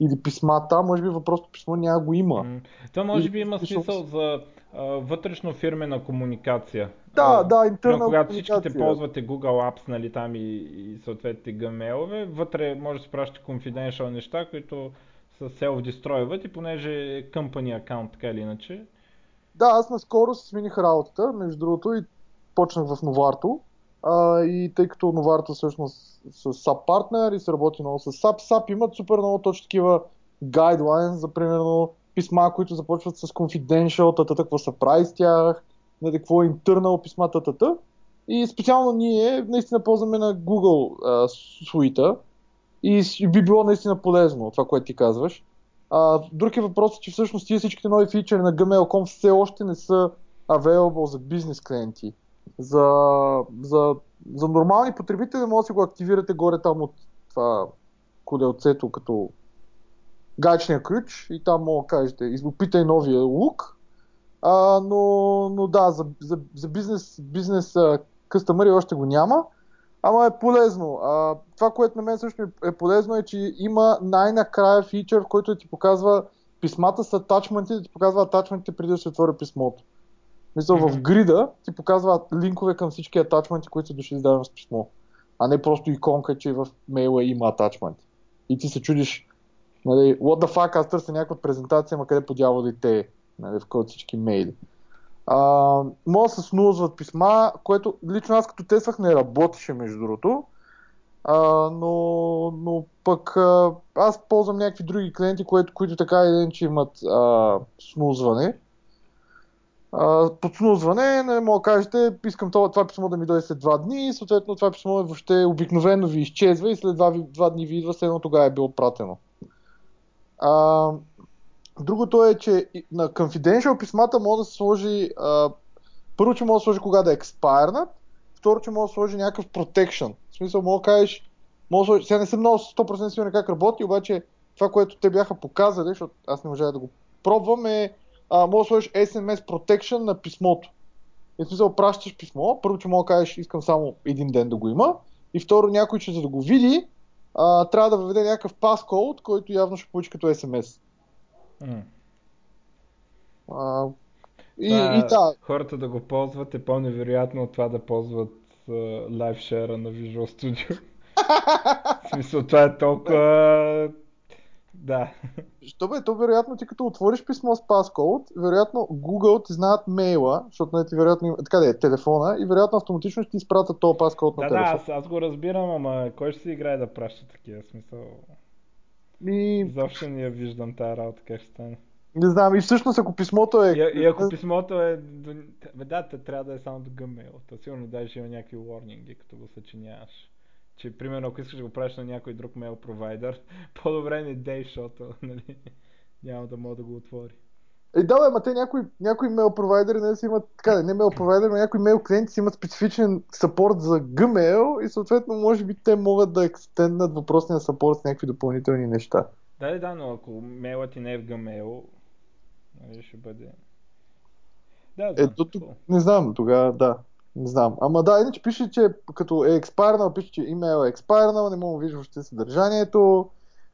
или писмата, може би въпросното писмо няма го има. Mm. Това може би има смисъл за а, вътрешно фирмена комуникация. Да, а, да, интерна когато всичките ползвате Google Apps, нали, там и, и съответните Gmail-ове, вътре може да се пращате confidential неща, които self-destroyват и понеже е company аккаунт, така или иначе. Да, аз наскоро смених работата, между другото, и почнах в Новарто. А, и тъй като Новарто всъщност с SAP партнер и се работи много с SAP, SAP имат супер много точно такива guidelines, за примерно писма, които започват с Confidential, тата, какво са прави с тях, нали, какво е internal писма, тата. И специално ние наистина ползваме на Google а, суита и би било наистина полезно това, което ти казваш. А, друг е въпросът, че всъщност тия всичките нови фичери на Gmail точка com все още не са available за бизнес клиенти. За, за, за нормални потребители може да си го активирате горе там от това куделцето като гачния ключ и там мога да кажете, опитай новия лук. А, но, но да, за, за, за бизнес, бизнес къстъмъри още го няма, ама е полезно. А, това, което на мен също е полезно е, че има най-накрая фичър, в който ти показва писмата с атачменти, да ти показва атачментите преди да се отвори писмото. Мисля, mm-hmm. в грида ти показва линкове към всички атачменти, които са дошли заедно с писмо, а не просто иконка, че в мейла има атачменти. И ти се чудиш, нали, what the fuck, аз търся някаква презентация, ма къде по дявола и те, нали, в който всички мейли. А, може да се снузват писма, което лично аз като тествах не работеше, между другото, а, но, но пък а, аз ползвам някакви други клиенти, които, които така един, че имат а, снузване. А, под снузване, не мога да кажете, искам това, това писмо да ми дойде след два дни, съответно това писмо въобще обикновено ви изчезва и след два, два дни ви идва, следно тогава е било пратено. А, другото е, че на Confidential писмата може да се сложи, а, първо, че може да сложи кога да е експайрнат, второ, че може да сложи някакъв protection. В смисъл, може да кажеш, може да, сега не съм много сто процента сигурен как работи, обаче това, което те бяха показали, защото аз не можах да го пробвам, е а, може да сложиш ес ем ес protection на писмото. И в смисъл, пращаш писмо, първо, че може да кажеш, искам само един ден да го има, и второ, някой, че за да го види, а, трябва да въведе някакъв паскод, който явно ще получи като ес ем ес. Mm. А, и, да, и да. Хората да го ползват е по-невероятно от това да ползват лайфшера uh, на Visual Studio. В смисъл, това е толкова... да. Що бе, то вероятно ти като отвориш писмо с паскод, вероятно Google ти знаят мейла, защото не ти вероятно има, така да е, телефона и вероятно автоматично ще ти изпратят този паскод на да, телефона. Да, аз, аз го разбирам, ама кой ще си играе да праща такива, смисъл... И... Защо не я виждам тая работа, как ще стане? Не знам, и всъщност ако писмото е... И, и ако писмото е... Бе да, трябва да е само до Gmail, сигурно даже ще има някакви уорнинги, като го съчиняваш. Че, примерно, ако искаш да го правиш на някой друг мейл провайдер, по-добре не дей, защото, нали, няма да мога да го отвори. Е, да, бе, ма те някои, някои мейл провайдери не си имат, така, не мейл провайдери, но някои мейл клиенти си имат специфичен сапорт за Gmail и съответно може би те могат да екстенднат въпросния сапорт с някакви допълнителни неща. Да, да, но ако мейлът ти не е в Gmail, ще бъде... Да, знам. Е, тук, не знам, тогава да, не знам. Ама да, иначе пише, че като е експайрнал, пише, че имейл е експайрнал, не мога да виждам въобще съдържанието,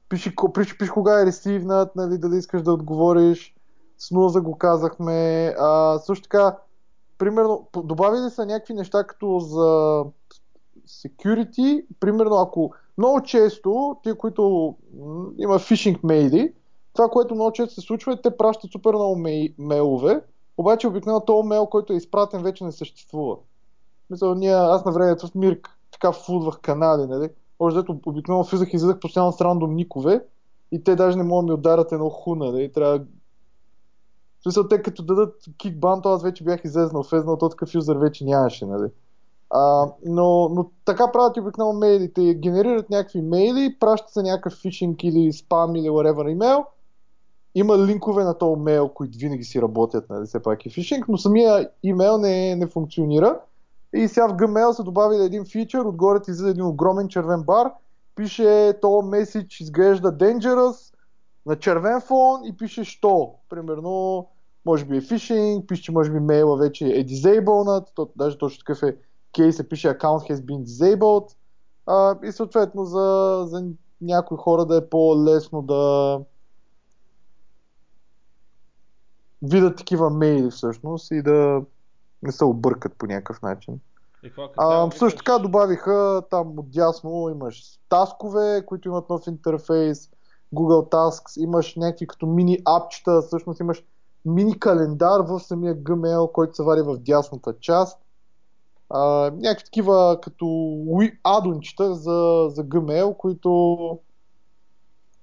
пише, пише, пише кога е ресивнат, нали, дали искаш да отговориш. Снуза го казахме, а, също така, примерно, добавили са някакви неща като за security, примерно ако много често, тия, които м- има фишинг мейли, това, което много често се случва е, те пращат супер много мей- мейлове, обаче обикновено този мейл, който е изпратен, вече не съществува. Мисля, ние, аз на времето в Мирк така фудвах канали, нали, може дето обикновено влизах и излизах постоянно с рандомникове и те даже не могат да ми ударят едно хуна, нали, трябва да... Смисъл, те като дадат кикбан, то аз вече бях излезнал, влезнал, то такъв юзър вече нямаше, нали? А, но, но така правят и обикновено мейлите, генерират някакви мейли, пращат се някакъв фишинг или спам или whatever имейл. Има линкове на този мейл, които винаги си работят, нали, все пак е фишинг, но самия имейл не, не функционира. И сега в Gmail се добави един фичър, отгоре ти излезе един огромен червен бар, пише този меседж изглежда dangerous, на червен фон и пише що, примерно, може би е фишинг, пише, че може би мейла вече е disabled, то, даже точно такъв е кейс, се пише account has been disabled а, и съответно за, за някои хора да е по-лесно да видят такива мейли всъщност и да не се объркат по някакъв начин. А, също така добавиха там отдясно имаш таскове, които имат нов интерфейс, Google Tasks, имаш някакви като мини апчета, всъщност имаш мини календар в самия Gmail, който се вари в дясната част. Uh, някакви такива като адончета за, за Gmail, които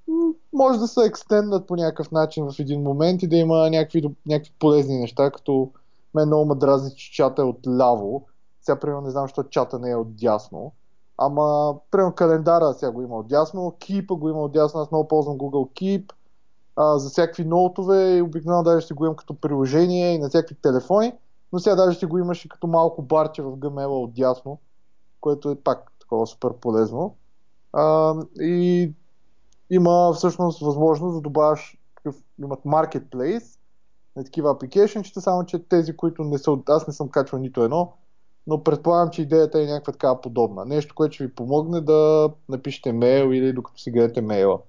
м- може да се екстенднат по някакъв начин в един момент и да има някакви, някакви полезни неща, като мен много ме дразни, че чата е от ляво. Сега, примерно, не знам, защо чата не е от дясно. Ама, примерно, календара сега го има от дясно, Keep го има от дясно, аз много ползвам Google Keep uh, за всякакви ноутове и обикновено даже ще го имам като приложение и на всякакви телефони. Но сега даже ще го имаш и като малко барче в Gmail-а отдясно, което е пак такова супер полезно. А, и има всъщност възможност да добавяш, имат marketplace на такива апликейшенчета, само че тези, които не са, аз не съм качвал нито едно, но предполагам, че идеята е някаква такава подобна. Нещо, което ще ви помогне да напишете мейл или докато си гледате мейла.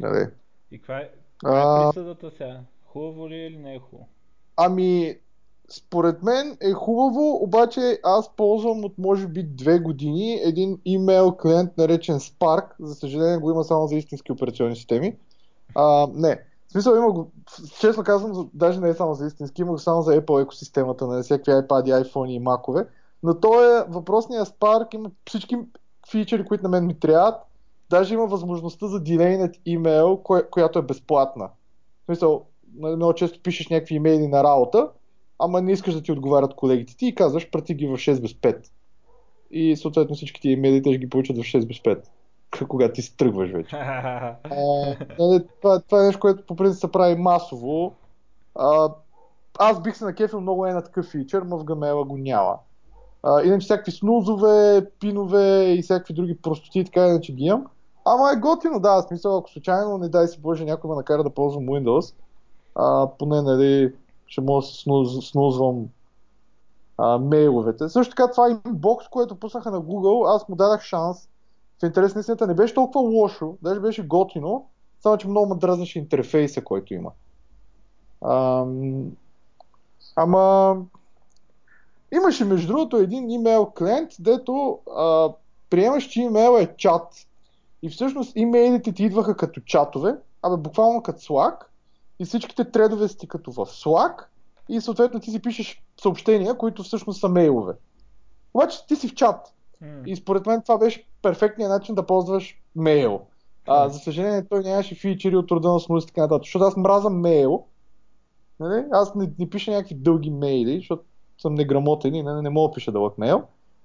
Дали. И каква е, каква е присъдата сега? Хубаво ли е или не е хубаво? Ами, според мен е хубаво, обаче аз ползвам от може би две години един имейл клиент, наречен Spark. За съжаление го има само за истински операционни системи. А, не, в смисъл има го, честно казвам, даже не е само за истински, има го само за Apple екосистемата, на всякакви iPad, iPhone и Mac-ове. Но той е въпросният Spark, има всички фичери, които на мен ми трябват. Даже има възможността за delaynet имейл, кое, която е безплатна. В смисъл, много често пишеш някакви имейли на работа, ама не искаш да ти отговарят колегите ти и казваш, прати ги в шест без пет. И съответно всички ти имейли те ще ги получат в шест без пет, когато ти се тръгваш вече. А, това, това е нещо, което по принцип се прави масово. А, аз бих се накефил много е на такъв фичър, но в Gmail-а го няма. А, иначе всякакви снузове, пинове и всякакви други простоти, така иначе ги имам. Ама е готино, да, смисъл, ако случайно не дай си Боже някой ме накара да ползвам Windows, А, поне, нали, ще мога да снуз, снузвам а, мейловете. Също така това инбокс, което пуснаха на Google, аз му дадах шанс. В интерес на истината не беше толкова лошо, даже беше готино, само че много ме дразнеше интерфейса, който има. А, ама имаше между другото един имейл клиент, дето а, приемаш, че имейл е чат и всъщност имейлите ти идваха като чатове, абе буквално като Slack. И всичките тредове си като в Slack и съответно ти си пишеш съобщения, които всъщност са мейлове. Обаче ти си в чат. Mm. И според мен това беше перфектният начин да ползваш мейл. А, за съжаление той нямаше фичери от рода на смузи и така нататък, защото аз мразам мейл. Нали? Аз не, не пиша някакви дълги мейли, защото съм неграмотен и не, не мога да пиша дълъг мейл.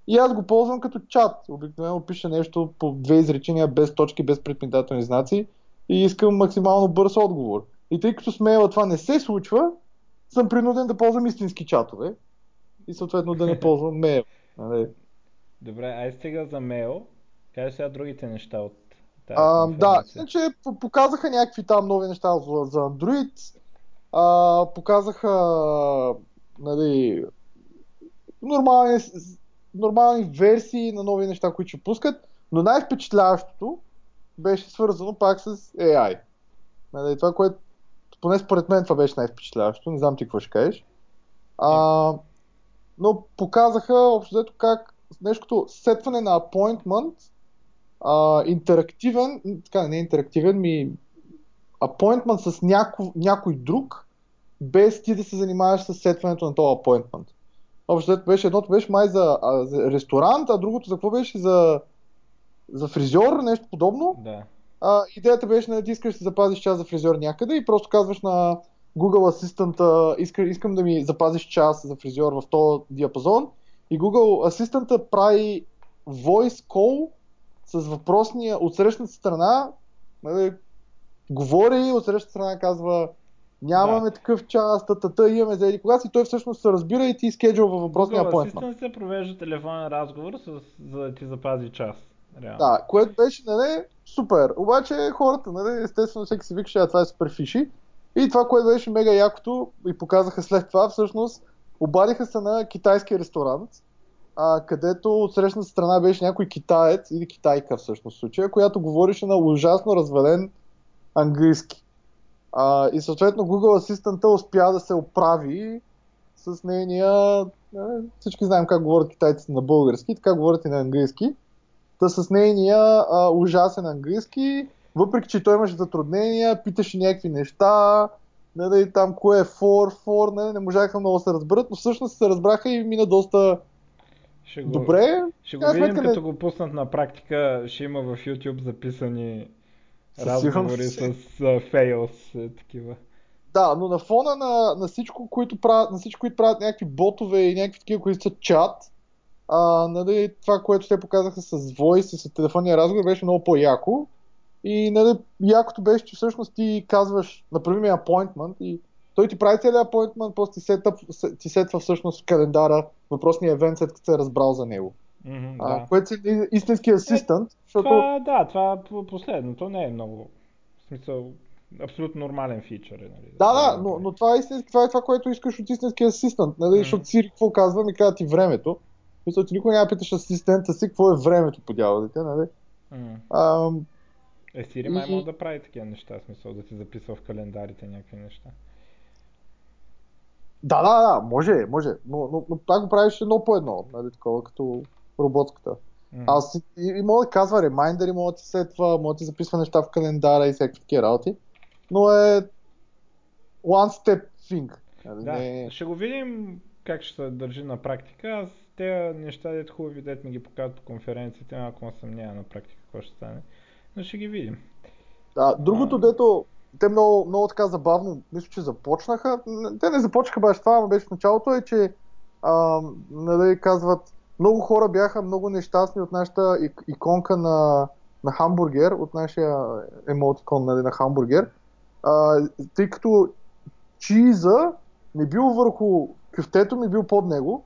И аз го ползвам като чат. Обикновено пиша нещо по две изречения, без точки, без препинателни знаци и искам максимално бърз отговор. И тъй като с мейла това не се случва, съм принуден да ползвам истински чатове и съответно да не ползвам мейл. Добре, ай стига за мейл, кажа сега другите неща от тази конференция. Да, иначе показаха някакви там нови неща за, за Android, а, показаха нали, нормални, нормални версии на нови неща, които ще пускат, но най-впечатляващото беше свързано пак с ей ай. Нали, това, което поне според мен това беше най-впечатляващо, не знам ти какво ще кажеш. А, но показаха общо взето как нещото сетване на appointment, а, интерактивен, така не интерактивен, ми appointment с няко, някой друг, без ти да се занимаваш с сетването на този appointment. Общо взето беше едното беше май за, а, за ресторант, а другото за какво беше за, за фризьор, нещо подобно. Да. Uh, идеята беше да искаш да запазиш час за фризьор някъде и просто казваш на Google Assistant, иска, искам да ми запазиш час за фризьор в този диапазон и Google Assistant прави voice call с въпросния от срещната страна, нали, говори, от срещната страна казва нямаме да. Такъв час, тата, имаме за еди кога си, той всъщност се разбира и ти скеджулва въпросния appointment. Google Assistant се провежда телефонен разговор с, за да ти запази час. Реално. Да, което беше, нали, супер. Обаче хората, нали, естествено всеки си викаше, а това е супер фиши. И това, което беше мега якото и показаха след това, всъщност обадиха се на китайски ресторант, а, където от срещната страна беше някой китаец или китайка всъщност в случая, която говореше на ужасно развален английски. А, и съответно Google Асистента успя да се оправи с нейния... Нали, всички знаем как говорят китайците на български, така говорят и на английски. Та с нейния а, ужасен английски, въпреки че той имаше затруднения, питаше някакви неща, нали, там кое е for, for, нали, не можаха много да се разберат, но всъщност се разбраха и мина доста ще го, добре. Ще го видим, като не... го пуснат на практика, ще има в YouTube записани разговори с uh, fails и такива. Да, но на фона на, на всичко, които правят, на всичко, които правят някакви ботове и някакви такива, които са чат, а, нали, това, което те показаха с voice и с телефонния разговор, беше много по-яко. И нали, якото беше, че всъщност ти казваш, направи ми appointment и той ти прави целият appointment, просто ти сетва, ти сетва всъщност календара, въпросния евент, след като се е разбрал за него. Mm-hmm, а, да. Което е истински асистент. Е, защото... това, да, това последното не е много, в смисъл, абсолютно нормален фичър. Нали, да, да, да, но, но това, е истински, това е това, което искаш от истински асистент, нали, mm-hmm. защото Siri какво казва, ми казва ти времето. Мисля, ти никога няма питаш асистента си, какво е времето по дяволите, нали? Mm-hmm. А, Е, Siri май може да прави такива неща, в смисъл да си записва в календарите някакви неща. Да, да, да, може, може, но, но, но това го правиш едно по едно, нали, такова като роботката. Mm-hmm. Аз и, и мога да казва ремайндери, мога да ти сетва, мога да ти записва неща в календара и всякакви такива работи, но е one step thing. Нали, да, не... ще го видим как ще се държи на практика. Аз тези неща, дето хубави, дето ми ги показват по конференциите, малко ме съмнява на практика какво ще стане. Но ще ги видим. Да, другото, а... дето те много, много така забавно, мисля, че започнаха. Те не започнаха баш това, но беше в началото е, че а, нали, казват, много хора бяха много нещастни от нашата иконка на, на хамбургер, от нашия емотикон, нали, на хамбургер, а, тъй като чиза не бил върху кюфтето, ми бил под него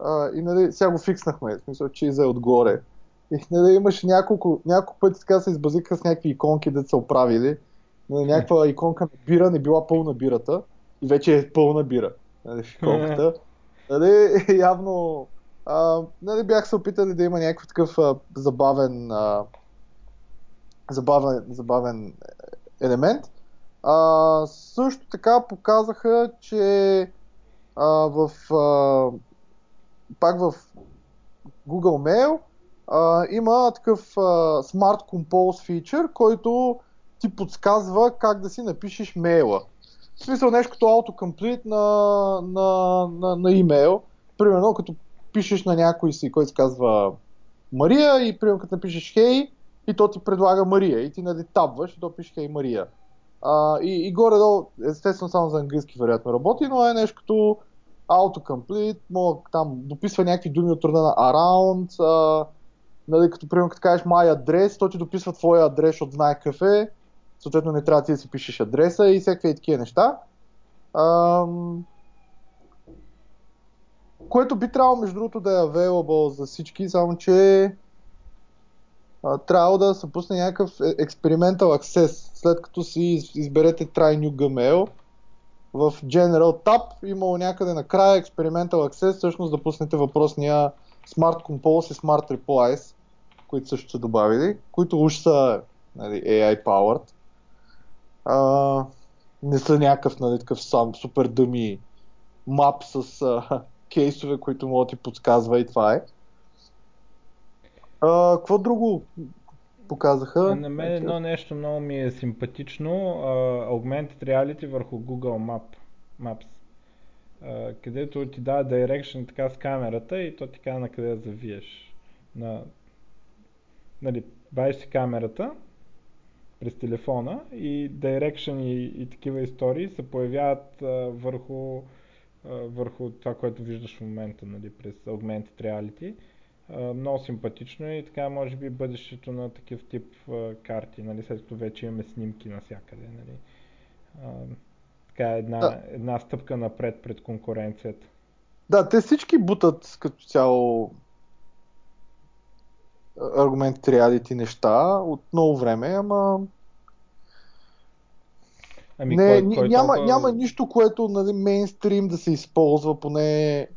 а, и нали, сега го фикснахме, в смисъл, чиза е отгоре. И нали, имаше няколко, няколко пъти така се избазиха с някакви иконки, дето са оправили. Някаква иконка на бира не била пълна бирата и вече е пълна бира нали, в иконката. Нали, явно а, нали, бях се опитали да има някакъв такъв а, забавен, а, забавен, забавен елемент. А, също така показаха, че а, в, а, пак в Google Mail Uh, има такъв uh, Smart Compose фичър, който ти подсказва как да си напишеш мейла. В смисъл нещо като autocomplete на, на, на, на имейл. Примерно като пишеш на някой си, който се казва Мария и примерно като напишеш Хей и то ти предлага Мария и ти надетабваш и то пишеш Хей Мария. Uh, и, и горе-долу, естествено само за английски вероятно работи, но е нещо като autocomplete, мога там дописва някакви думи от рода на around, uh, нали, като примерно като кажеш my адрес, то ти дописва твоя адрес, защото знае какъв е, съответно не трябва ти да си пишеш адреса и всякакви такива неща. Ам... Което би трябвало между другото да е available за всички, само че а, трябва да се пусне някакъв experimental access, след като си изберете try new Gmail в general tab, имало някъде накрая experimental access, всъщност да пуснете въпросния Smart Compose и Smart Replies, които също са добавили, които уж са нали, ей ай-powered. А, не са някакъв нали, такъв сам супер дъми мап с а, кейсове, които мога да ти подсказва и това е. А, какво друго показаха? На мен едно нещо много ми е симпатично. Uh, Augmented Reality върху Google Map, Maps. Uh, където ти дава direction така с камерата и то ти казва на къде да завиеш. На... Нали, бавиш си камерата през телефона и direction и, и такива истории се появяват uh, върху, uh, върху това, което виждаш в момента нали, през Augmented Reality. Uh, много симпатично и така може би бъдещето на такъв тип uh, карти, нали, след като вече имаме снимки навсякъде. Нали. Uh, Една, да. Една стъпка напред пред конкуренцията. Да, те всички бутат като цяло аргументите реалити неща от много време, ама ами не, кой, кой няма, толкова... няма нищо, което нали, мейнстрим да се използва поне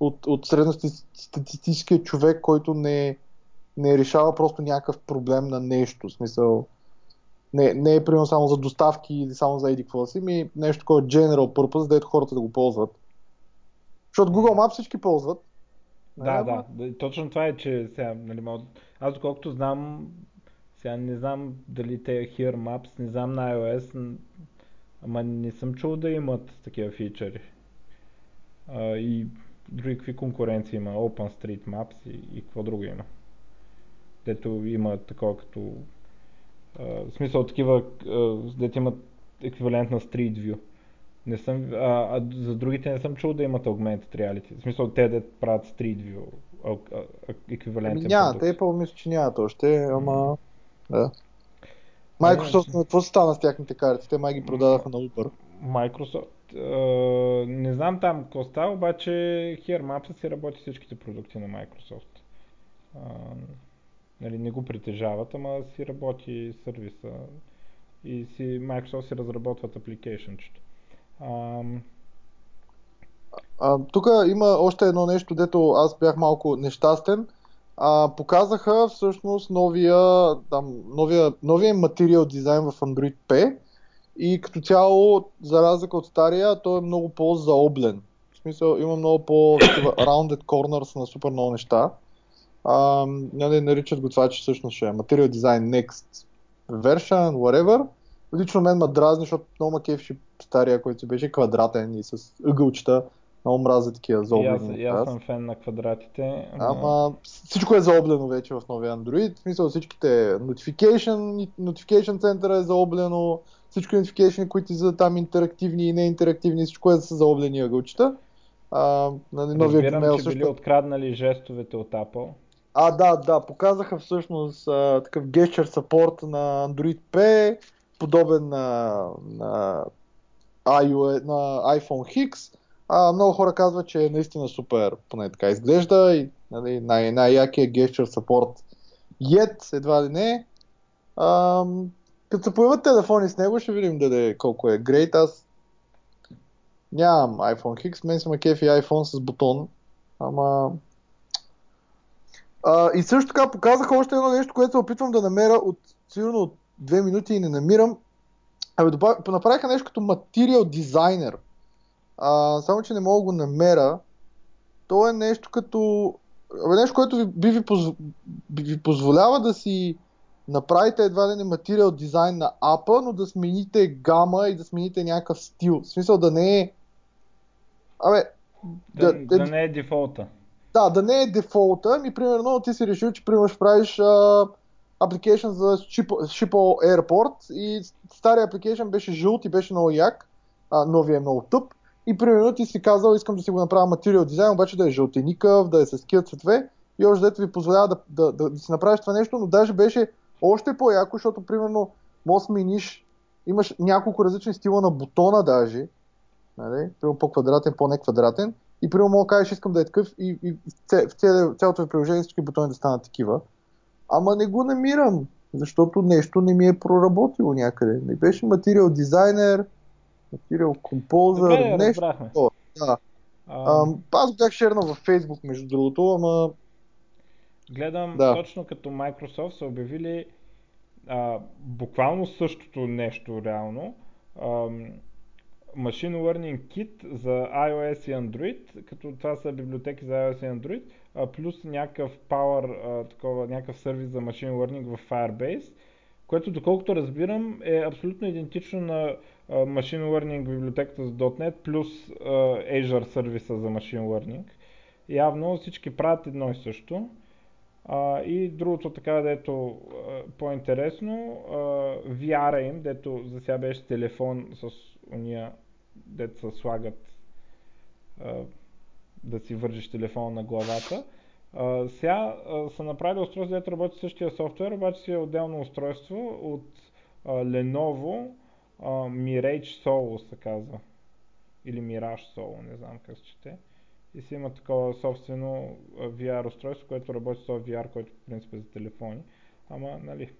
от, от средностатистическия човек, който не, не решава просто някакъв проблем на нещо, в смисъл Не, не е примерно само за доставки или само за едиква си, ми нещо такова general purpose, дето хората да го ползват. Защото Google Maps всички ползват, Да, да, да, точно това е, че сега, нали, мал... аз доколкото знам, сега не знам дали те Here Maps, не знам на iOS, ама не съм чул да имат такива фичъри. А, и други какви конкуренции има, OpenStreetMaps и, и какво друго има. Дето има такова като, а, в смисъл такива, а, дето имат еквивалент на Street View. Не съм, а, а за другите не съм чул да имат Augmented Reality. В смисъл, те да правят Street View еквивалентен продукт. Нямат, Apple мисля, че нямат още, ама mm. да. Microsoft, а, какво стана с тяхните карти? Те май ги продадаха на Uber. Microsoft, а, не знам там какво става, обаче Here Maps си работи всичките продукти на Microsoft. А, нали, не го притежават, ама си работи сервиса и си, Microsoft си разработват application-чето. Um... Тук има още едно нещо, дето аз бях малко нещастен. А, показаха всъщност новия, там, новия, новия материал дизайн в Android P и като цяло, за разлика от стария, той е много по-заоблен. В смисъл, има много по-rounded corners на супер много неща. А, не наричат го това, че всъщност ще е материал дизайн next version, whatever. Лично мен ме дразни, защото много ма кефши стария, който си беше квадратен и с ъгълчета. Много мразя такива заоблени. И аз съм фен на квадратите. Ама всичко е заоблено вече в новия Android. В смисъл всичките notification, notification центъра е заоблено, всички notification, които са там интерактивни и неинтерактивни, всичко е с заоблени ъгълчета. А, на новия Gmail също. Разбирам, че били откраднали жестовете от Apple. А, да, да. Показаха всъщност а, такъв gesture support на Android P, подобен на, на, iOS, на iPhone X. А, много хора казват, че е наистина супер, поне така изглежда и нали, най- най-якия gesture support yet, едва ли не. А, като се появят телефони с него, ще видим дали колко е great. Аз нямам iPhone X, мен си ма кефи iPhone с бутон. Ама... А, и също така показах още едно нещо, което се опитвам да намеря от сигурно от две минути и не намирам. Абе, добав... направиха нещо като материал дизайнер. А, само, че не мога го намеря. То е нещо като... Абе, нещо, което ви, би, ви позв... би ви позволява да си направите едва ли не материал дизайн на апа, но да смените гама и да смените някакъв стил. В смисъл да не е... Абе... Да, да, да, да не е дефолта. Да, да не е дефолта. Ми, примерно, ти си решил, че примерно правиш... А... Application за Schiphol Airport и стария application беше жълт и беше много як, а, новия е много тъп и примерно ти си казал, искам да си го направя материал дизайн, обаче да е жълтеникъв, да е с кия цветове и още дето ви позволява да, да, да, да си направиш това нещо, но даже беше още по-яко, защото примерно може смениш, имаш няколко различни стила на бутона даже, нали? Примерно по-квадратен, по-неквадратен и примерно мога да кажеш, искам да е такъв и, и в цялото ви приложение всички бутони да станат такива. Ама не го намирам, защото нещо не ми е проработило някъде. Не беше материал дизайнер, материал композър, добре, нещо. О, да. а... а, аз бях шернал във Facebook, между другото, ама... Гледам, да. Точно като Microsoft са обявили а, буквално същото нещо реално. А, Machine Learning Kit за iOS и Android, като това са библиотеки за iOS и Android, плюс някакъв Power, а, такова, някакъв сервис за Machine Learning в Firebase, което доколкото разбирам е абсолютно идентично на а, Machine Learning библиотеката за .дот нет плюс а, Azure сервиса за Machine Learning. Явно всички правят едно и също. А, и другото така, дето а, по-интересно, а, ви ар-а им, дето за сега беше телефон с уния, дето се слагат а, да си вържиш телефона на главата. А, сега а, са направили устройство, дето работи същия софтуер, обаче си е отделно устройство от а, Lenovo а, Mirage Solo се казва. Или Mirage Solo, не знам как се чете. И си има такова собствено ви ар устройство, което работи с този ви ар, който в принцип е за телефони. Ама, нали,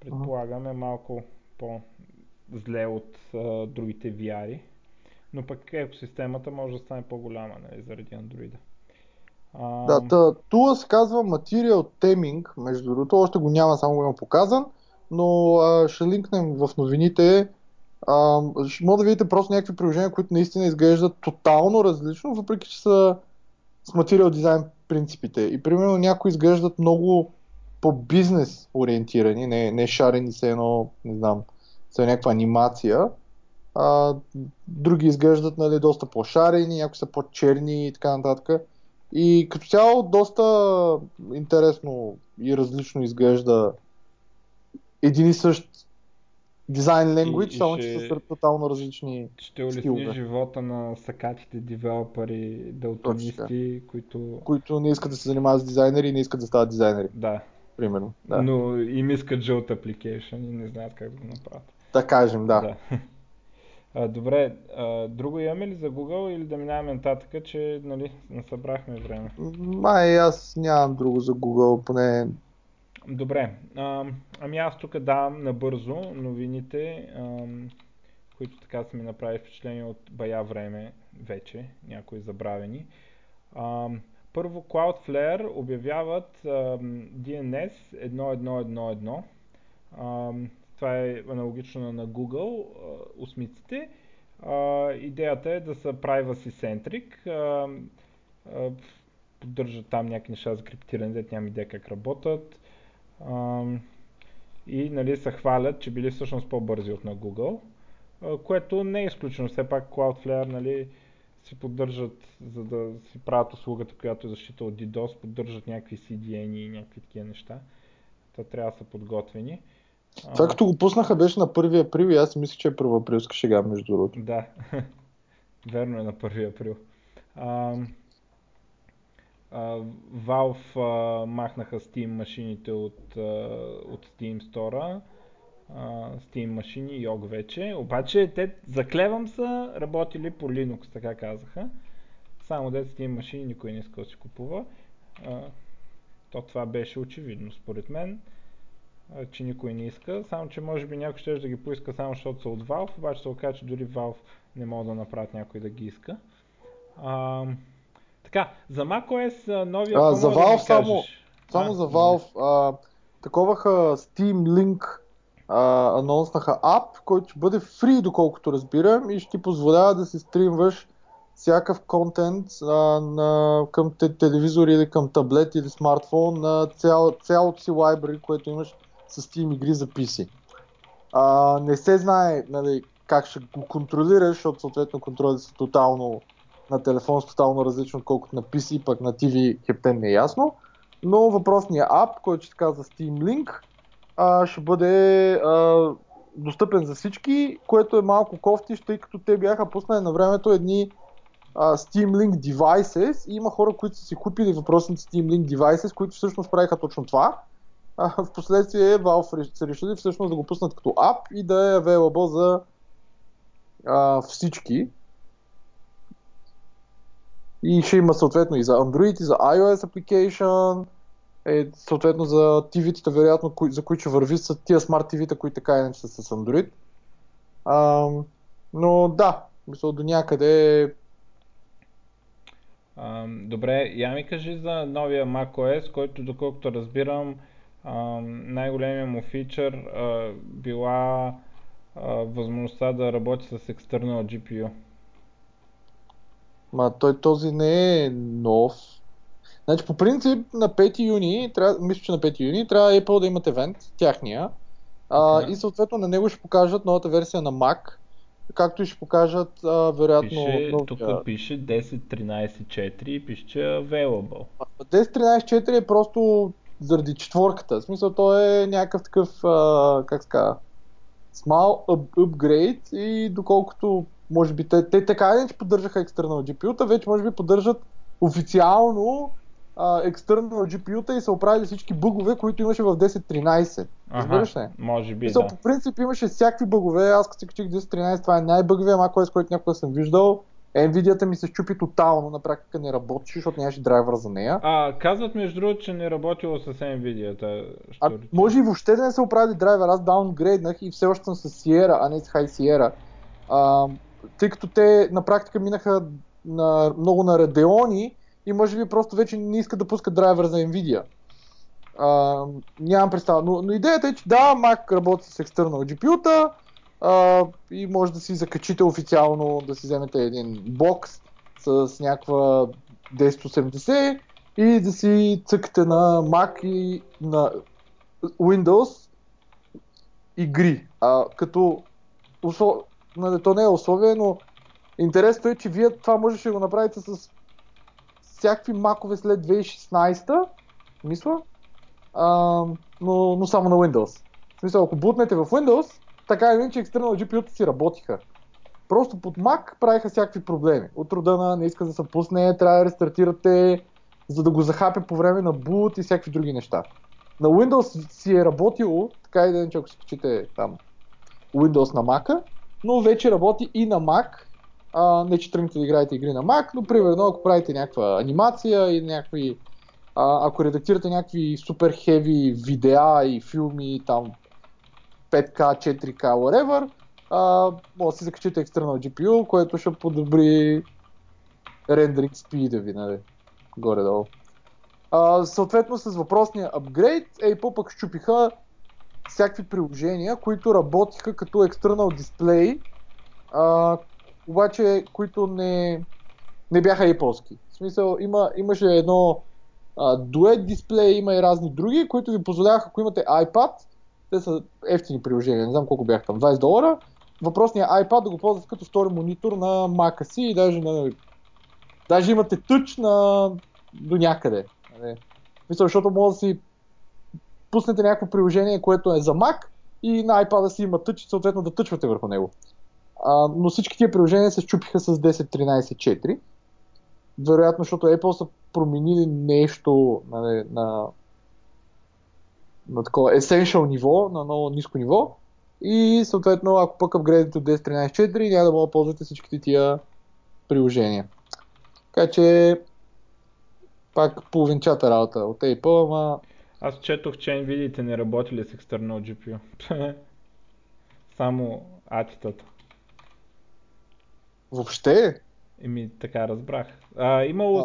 предполагаме малко по-зле от а, другите ви ар-и. Но пък екосистемата може да стане по-голяма, нали, заради Android-а. А... Да, да, тула се казва Material Teming, между другото, още го няма, само го има показан, но а, ще линкнем в новините. А, ще може да видите просто някакви приложения, които наистина изглеждат тотално различно, въпреки че са с материал дизайн принципите. И примерно някои изглеждат много по-бизнес ориентирани, не, не шарени са едно, не знам, са някаква анимация. А, други изглеждат, нали, доста по-шарени, някои са по-черни и така нататък. И като цяло доста интересно и различно изглежда един и същ дизайн language, само че са сред тотално различни стилове. Ще улесни живота на сакатите девелопери, далтонисти, които... които не искат да се занимават с дизайнери и не искат да стават дизайнери. Да. Примерно. Да. Но им искат жълт application и не знаят как да го направят. Да кажем, да. да. А, добре, а, друго имаме ли за Google или да минаваме нататък, че нали, насъбрахме време? Май, аз нямам друго за Google, поне... Добре, а, ами аз тук давам набързо новините, а, които така са ми направили впечатление от бая време вече, някои забравени. А, първо Cloudflare обявяват а, ди ен ес едно точка едно точка едно точка едно. А, това е аналогично на Google осмиците. А, идеята е да са privacy-centric. А, а, поддържат там някакви неща за криптиране, дет нямам идея как работят. Uh, и нали, се хвалят, че били всъщност по-бързи от на Google, uh, което не е изключено, все пак Cloudflare нали, си поддържат, за да си правят услугата, която е защита от DDoS, поддържат някакви си ди ен и някакви такива неща, това трябва да са подготвени. Uh, това като го пуснаха беше на първи април и аз мисля, че е първи априлска шега между другото. Да, верно е на първи април. Uh, Uh, Valve uh, махнаха Steam машините от, uh, от Steam Store, uh, Steam машини и ог вече, обаче те заклевам са работили по Linux, така казаха, само дет Steam машини никой не иска да си купува, uh, то това беше очевидно според мен, uh, че никой не иска, само че може би някой ще да ги поиска само защото са от Valve, обаче се оказа, че дори Valve не могат да направят някой да ги иска. Uh, Така, за macOS новия а, за Valve, да само, само а, за Valve, а, таковаха Steam Link, а, анонснаха ап, който ще бъде free доколкото разбирам и ще ти позволява да си стримваш всякакъв контент а, на, към телевизор или към таблет или смартфон на цял, цялото си library, което имаш с Steam игри за пи си. А, не се знае нали, как ще го контролираш, защото съответно контролите са тотално на телефон с тотално различно, отколкото на пи си, пък на ти ви хептен не е ясно, но въпросният ап, който ще казва Steam Link, а, ще бъде а, достъпен за всички, което е малко кофти, тъй като те бяха пуснали на времето едни а, Steam Link Devices и има хора, които са си купили въпросните Steam Link Devices, които всъщност правиха точно това. А, впоследствие Valve се решили всъщност да го пуснат като ап и да е available за а, всички. И ще има съответно и за Android, и за iOS application, е, съответно за ти ви-тата, вероятно, кои, за които ще върви са тия Smart ти ви-та, които така и не са с Android. А, но да, мисля, до някъде... А, добре, я ми кажи за новия macOS, който доколкото разбирам, най-големия му фичър а, била а, възможността да работи с external джи пи ю. Ма той този не е нов. Значи по принцип на пети юни, трябва, мисля, че на пети юни трябва Apple да имат евент, тяхния. А, okay. И съответно на него ще покажат новата версия на Mac, както и ще покажат а, вероятно... Пише, новия... Тук пише десет точка тринайсет точка четири и пише available. десет точка тринайсет точка четири е просто заради четворката. В смисъл то е някакъв такъв, а, как ска, small upgrade и доколкото... Може би те, те така не че поддържаха external джи пи ю-та, вече може би поддържат официално а, external джи пи ю-та и са оправили всички бъгове, които имаше в десет точка тринайсет. Разбираш ли? Може би, мисъл, да. По принцип имаше всякакви бъгове, аз като си качих десет точка тринайсет, това е най-бъговия macOS, който някога съм виждал. Nvidia-та ми се щупи тотално, на практика не работеше, защото нямаше драйвър за нея. А, казват между другото, че не работило с Nvidia-та. А, може и въобще да не са оправили драйвер, аз даунгрейднах и все още съм с Sierra, а не с High Sierra. А, тъй като те на практика минаха на, много на Radeon и може би просто вече не искат да пускат драйвер за Nvidia. А, нямам представа, но, но идеята е, че да, Mac работи с external джи пи ю-та а, и може да си закачите официално, да си вземете един бокс с някаква десет осемдесет и да си цъкате на Mac и на Windows игри. А, като услов... то не е условие, но интересното е, че вие това можеше да го направите с всякакви макове след две хиляди и шестнадесета, мисля, а, но, но само на Windows. В смисъл, ако бутнете в Windows, така или иначе екстернал джи пи ю-то си работиха. Просто под Mac правиха всякакви проблеми. От рода на не иска да се пусне, трябва да рестартирате, за да го захапя по време на boot и всякакви други неща. На Windows си е работило, така и да не че ако си качите там Windows на Mac-а, но вече работи и на Mac. А, не че тръгнете да играете игри на Mac, но примерно ако правите някаква анимация и някакви, а, ако редактирате някакви супер хеви видеа и филми там пет кей, четири кей, whatever, а, може да си закачите екстернал джи пи ю, което ще подобри рендеринг спида ви, нали, горе-долу. А, съответно с въпросния апгрейд, Apple пък щупиха всякакви приложения, които работиха като екстернал дисплей, а, обаче които не, не бяха Apple-ски. В смисъл, има, имаше едно а, дует дисплей, има и разни други, които ви позволяваха, ако имате iPad, те са евтини приложения, не знам колко бяха там, двадесет долара, въпросният iPad да го ползвате като втори монитор на Mac-а си и даже, на, даже имате touch на до някъде. Мисля, защото може да си пуснете някакво приложение, което е за Mac и на iPad да си има touch и съответно да тъчвате върху него. А, но всички тия приложения се счупиха с десет точка тринадесет точка четири. Вероятно, защото Apple са променили нещо на, на, на такова essential ниво, на много ниско ниво. И съответно, ако пък апгрейдите от десет точка тринадесет точка четири, няма да мога да ползвате всичките тия приложения. Така че пак половинчата работа от Apple, ама... Аз четох, че Nvidia не работили с екстернал джи пи ю. Само атитата. Въобще? Еми, така разбрах. А, имало, а.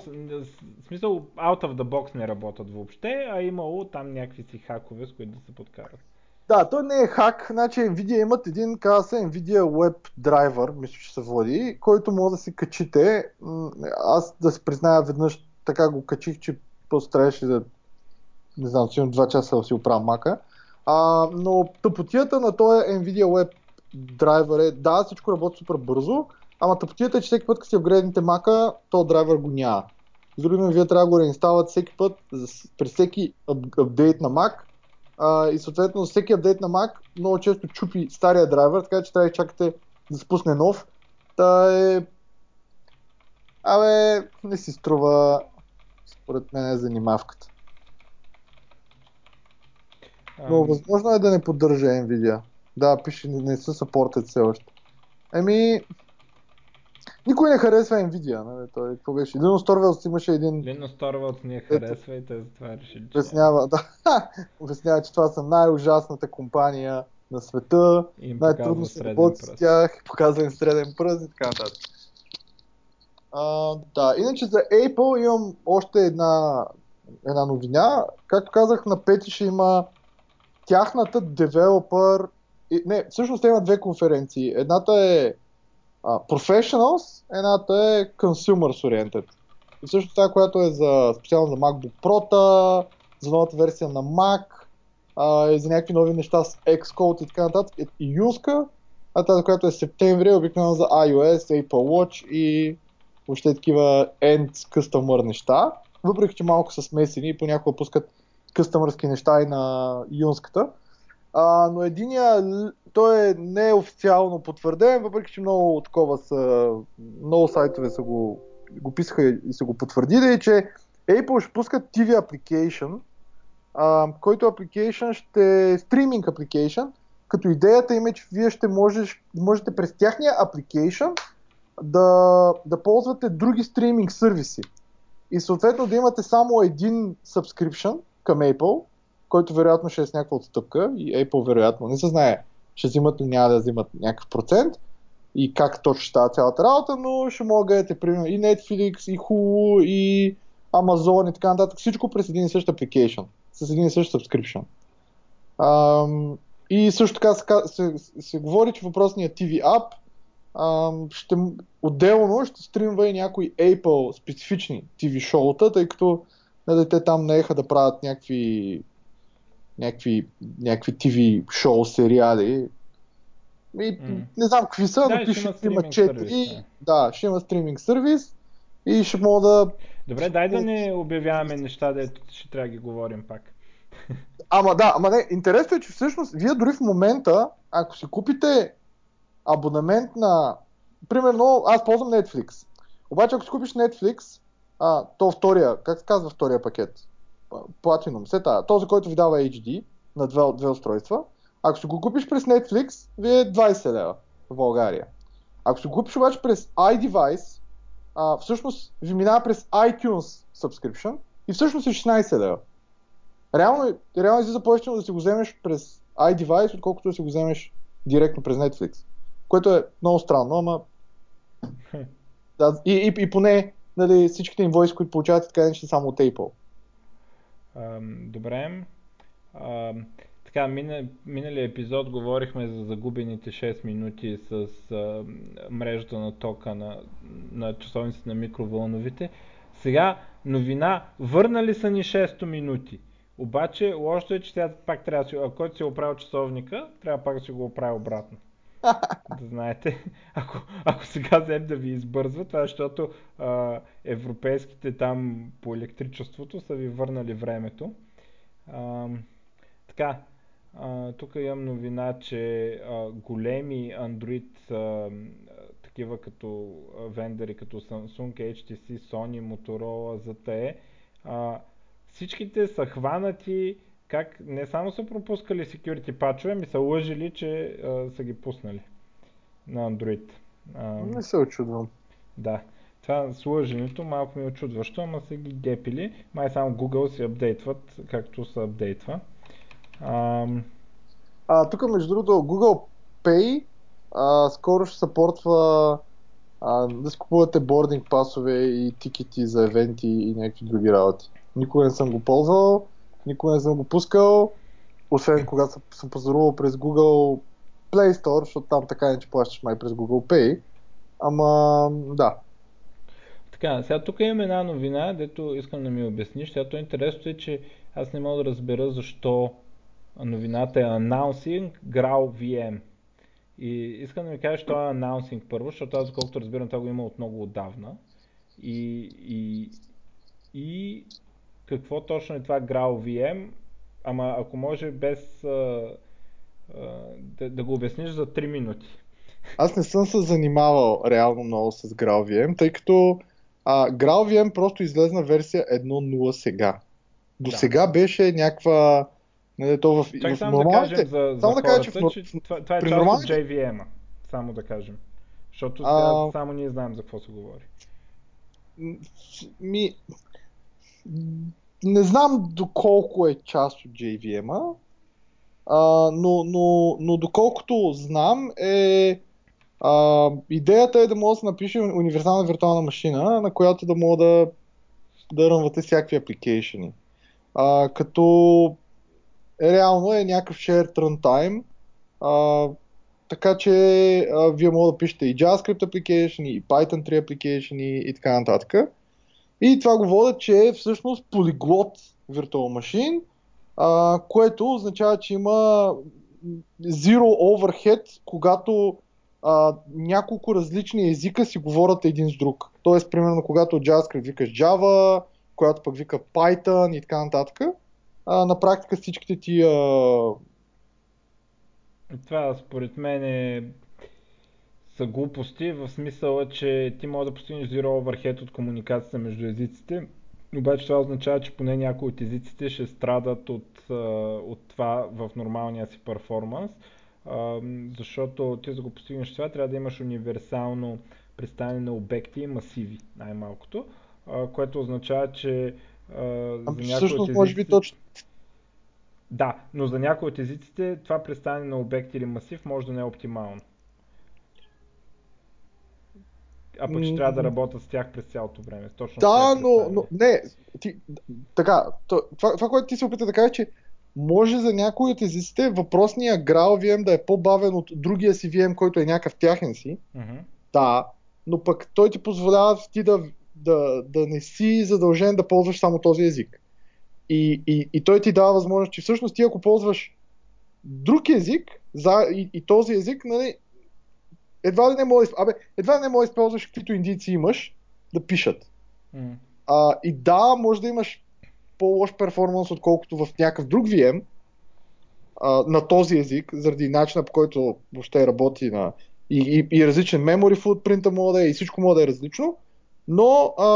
В смисъл, out of the box не работят въобще, а имало там някакви си хакове, с които да се подкарат. Да, той не е хак, значи Nvidia имат един, казва се Nvidia Web Driver, мисля, че се води, който може да си качите. Аз да се призная веднъж, така го качих, че просто трябваше да, не знам, че имам два часа да си оправя мака. А, но тъпотията на този Nvidia Web Driver е, да, всичко работи супер бързо, ама тъпотията е, че всеки път, като си апгрейдните мака, този драйвер го няма. С други думи, вие трябва да го реинсталвате всеки път, при всеки апдейт на Mac. А, и съответно, всеки апдейт на Mac много често чупи стария драйвер, така че трябва да чакате да спусне нов. Та е... Абе, не си струва... Според мен е занимавката. Но а, възможно е да не поддържа Nvidia. Да, пише, не са съпортят все още. Еми... Никой не харесва Nvidia, нали? Той какво беше? Линус Торвалдс имаше един... Линус Торвалдс не харесва и те затова решили, че... Обяснява, да. Обяснява, че това са най-ужасната компания на света. Най-трудно се работи с тях. Показва им среден пръст и така нататък. Uh, да, иначе за Apple имам още една, една новина. Както казах, на пети ще има тяхната девелопър... Не, всъщност има две конференции. Едната е uh, Professionals, едната е Consumers Oriented. И всъщност тази, която е за, специално за MacBook Pro-та, за новата версия на Mac, uh, и за някакви нови неща с Xcode и така нататък, и юзка, а тази, която е септември, е обикновено за iOS, Apple Watch и... въобще такива end customer неща, въпреки че малко са смесени и понякога пускат къстъмърски неща и на юнската. А, но единия, той не е официално потвърден, въпреки че много такова са, много сайтове са го, го писаха и са го потвърдили, че Apple ще пускат ти ви application, а, който application ще е стриминг application, като идеята им е, че вие ще можеш, можете през тяхния application Да, да ползвате други стриминг сервиси и съответно да имате само един subscription към Apple, който вероятно ще е с някаква отстъпка и Apple вероятно не се знае, ще взимат ли няма да взимат някакъв процент и как точно ще става цялата работа, но ще мога да гледате примерно и Netflix, и Hulu, и Amazon и така нататък, всичко през един и същ application, с един и същ subscription. Ам, и също така се, се, се, се говори, че въпросният ти ви App Ще, отделно ще стримва и някои Apple специфични ти ви шоута, тъй като нали, те там наеха да правят някакви някакви, някакви ти ви шоу, сериали. И, mm. не знам какви са, да, но пише, ще има четири. Да, ще има стриминг сервис и ще мога да... Добре, дай да не обявяваме неща, дето ще трябва да ги говорим пак. Ама да, ама не, интересно е, че всъщност вие дори в момента, ако си купите абонамент на... Примерно, аз ползвам Netflix. Обаче, ако си купиш Netflix, а, то втория, как се казва втория пакет? Platinum, сета, този, който ви дава ейч ди на две, две устройства. Ако си го купиш през Netflix, ви е двайсет лева в България. Ако си го купиш обаче през iDevice, а, всъщност ви минава през iTunes subscription и всъщност е шестнайсет лева. Реално, реално излиза по-ефтино да си го вземеш през iDevice, отколкото да си го вземеш директно през Netflix. Което е много странно, ама... да, и, и, и поне нали, всичките инвойси, които получавате, така не ще само от Apple. Ам, добре. Ам... Така, мина, минали епизод говорихме за загубените шест минути с а, мрежата на тока на, на часовниците на микровълновите. Сега новина, върнали са ни шест минути. Обаче лошото е, че сега пак трябва да си, ако си оправил часовника, трябва пак да си го оправи обратно. Да знаете, ако, ако сега взем да ви избързва, това защото а, европейските там по електричеството са ви върнали времето. А, така. Uh, тук имам новина, че uh, големи Android uh, такива като вендори, като Samsung, ейч ти си, Sony, Motorola, зет ти и, uh, всичките са хванати, как не само са пропускали security патчове, ми са лъжили, че uh, са ги пуснали на Android. Uh, не се очудвам. Да, това с лъженето малко ми е очудващо, ама са ги гепили, май само Google си апдейтват, както се апдейтва. Um... А, тук между другото Google Pay а, скоро ще съпортва а, да си купувате бординг пасове и тикети за евенти и някакви други работи. Никога не съм го ползвал, никога не съм го пускал, освен когато съм, съм пазарувал през Google Play Store, защото там така не че плащаш май през Google Pay. Ама да. Така, сега тук имам една новина, дето искам да ми обясниш. Сега то интересното е, че аз не мога да разбера защо новината е Announcing Graal ви ем. И искам да ми кажеш, това е Announcing първо, защото аз, доколкото разбирам, това го има от много отдавна. И, и, и какво точно е това Graal ви ем, ама ако може без а, а, да, да го обясниш за три минути. Аз не съм се занимавал реално много с Graal ви ем, тъй като а, Graal ви ем просто излезна версия едно точка нула сега. До да. Сега беше някаква... Не, то в, Чак в само нормалните... да кажем за, само за да хората, в... че това, това е част нормалните... от джей ви ем-а, само да кажем. Защото а... само ние знаем за какво се говори. Ми... Не знам доколко е част от джей ви ем-а, а, но, но, но доколкото знам е... А, идеята е да може да се напише универсална виртуална машина, на която да може да, да рънвате всякакви апликейшени. А, като е, реално е някакъв shared runtime, а, така че а, вие може да пишете и JavaScript application, и Python три application и така нататък. И това го водят, че е всъщност полиглот virtual machine, а, което означава, че има zero overhead, когато а, няколко различни езика си говорят един с друг. Тоест, примерно, когато JavaScript викаш Java, която пък вика Python и така нататък. А, на практика всичките ти... А... Това според мен е... са глупости, в смисъла, че ти може да постигнеш zero overhead от комуникацията между езиците, обаче това означава, че поне някои от езиците ще страдат от, от това в нормалния си перформанс, защото ти за да го постигнеш това трябва да имаш универсално представяне на обекти и масиви, най-малкото, което означава, че Uh, за някои всъщност, от езиците... точно... Да, но за някои от езиците това представяне на обект или масив може да не е оптимално. А пък ще трябва да работят с тях през цялото време. Точно да, но, но... Не, ти... така, това, това, което ти се опита да кажеш, че може за някои от езиците въпросния Graal ви ем да е по-бавен от другия си ви ем, който е някакъв тяхен си. Uh-huh. Да, но пък той ти позволява ти да да, да не си задължен да ползваш само този език. И, и, и той ти дава възможност, че всъщност ти ако ползваш друг език за, и, и този език, нали, едва ли не може, абе, едва ли не може да използваш каквито индийци имаш да пишат. Mm. А, и да, може да имаш по-лош перформанс, отколкото в някакъв друг ви ем а, на този език, заради начина по който въобще работи на и, и, и различен memory footprint мога да е и всичко мога да е различно, но а,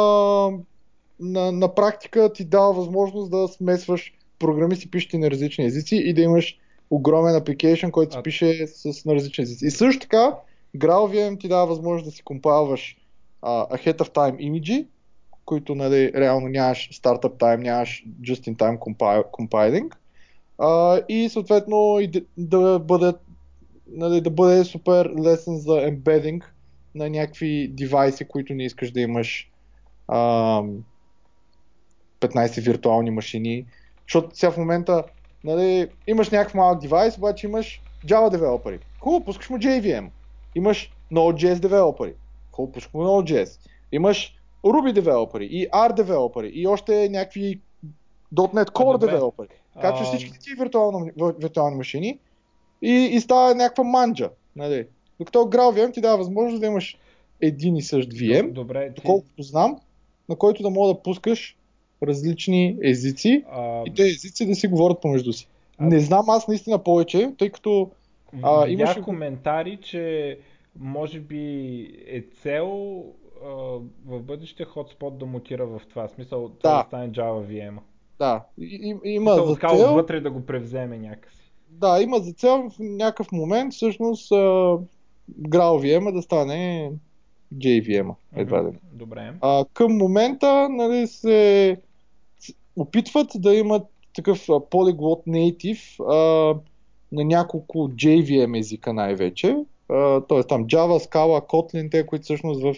на, на практика ти дава възможност да смесваш програмисти, пишете на различни езици и да имаш огромен апликейшън, който се пише с, на различни езици. И също така, GraalVM ти дава възможност да си компайлваш а, ahead of time имиджи, които нали, реално нямаш startup time, нямаш just in time compiling а, и съответно и да, да, бъде, нали, да бъде супер лесен за embedding на някакви девайси, които не искаш да имаш а, петнайсет виртуални машини, защото сега в момента нали, имаш някакъв малък девайс, обаче имаш Java девелопери, хубаво, пускаш му джей ви ем, имаш Node.js девелопери, хубаво, пускаш му Node.js, имаш Ruby девелопери и R девелопери и още някакви .дот нет Core девелопери. Качваш всички тези виртуални, виртуални машини и, и става някаква манджа. Нали? Докато GraalVM ти дава възможност да имаш един и същ ви ем, добре, ти... доколкото знам, на който да мога да пускаш различни езици а... и тези езици да си говорят помежду си. А... Не знам аз наистина повече, тъй като а, имаш... Видях коментари, че може би е цел... в бъдеще хотспот да мутира в това смисъл, да. Това да стане Java ви ем-а. Да, и, и, има смисъл, за цел... вътре да го превземе някакси. Да, има за цел в някакъв момент всъщност uh, GraalVM-а да стане джей ви ем-а. Едва ли. Добре. Uh, към момента нали, се опитват да имат такъв uh, polyglot native uh, на няколко джей ви ем езика най-вече. Uh, т.е. там Java, Scala, Kotlin, те, които всъщност в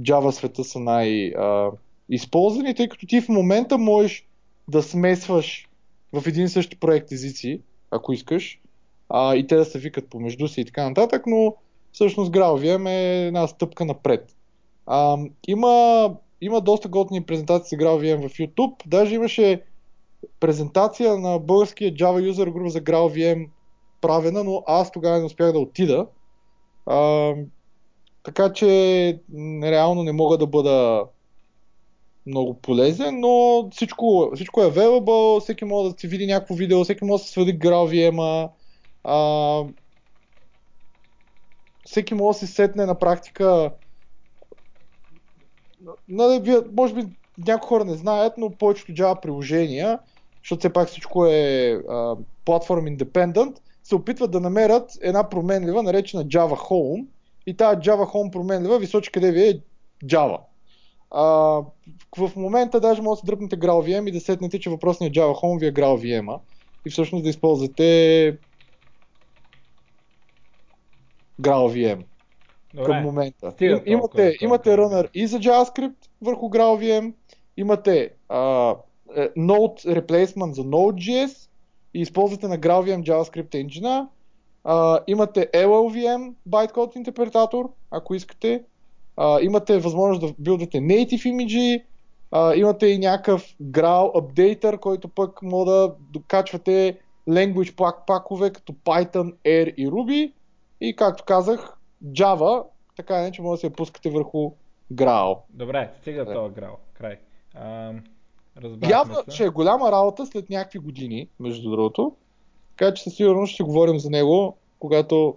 Java света са най-използвани, тъй като ти в момента можеш да смесваш в един и същи проект езици, ако искаш, а, и те да се викат помежду си и така нататък, но всъщност GraalVM е една стъпка напред. А, има, има доста готини презентации с GraalVM в YouTube, даже имаше презентация на българския Java user group за GraalVM правена, но аз тогава не успях да отида. А, Така че реално не мога да бъда много полезен, но всичко, всичко е available, всеки може да си види някакво видео, всеки може да се сведи GraalVM-а, а, всеки може да се сетне на практика, нали, може би някои хора не знаят, но повечето Java приложения, защото все пак всичко е а, platform independent, се опитват да намерят една променлива, наречена Java Home, и тази Java Home променлива височи къде ви е Java. А, в момента даже може да дръпнете GraalVM и да сетнете, че въпросният Java Home ви е GraalVM-а и всъщност да използвате GraalVM към момента. Стига, толкова, имате, толкова, имате runner и за JavaScript върху GraalVM, имате а, Node replacement за Node.js и използвате на GraalVM JavaScript engine-а. Uh, имате ел ел ви ем, bytecode интерпретатор, ако искате. Uh, имате възможност да билдате native имиджи. Uh, имате и някакъв Graal updater, който пък може да докачвате language pack пакове като Python, R и Ruby. И както казах, Java, така не, че може да се пускате върху Graal. Добре, стига да. Това Graal. Край. Uh, Явно, че е голяма работа след някакви години, между другото. Така че със сигурност ще говорим за него, когато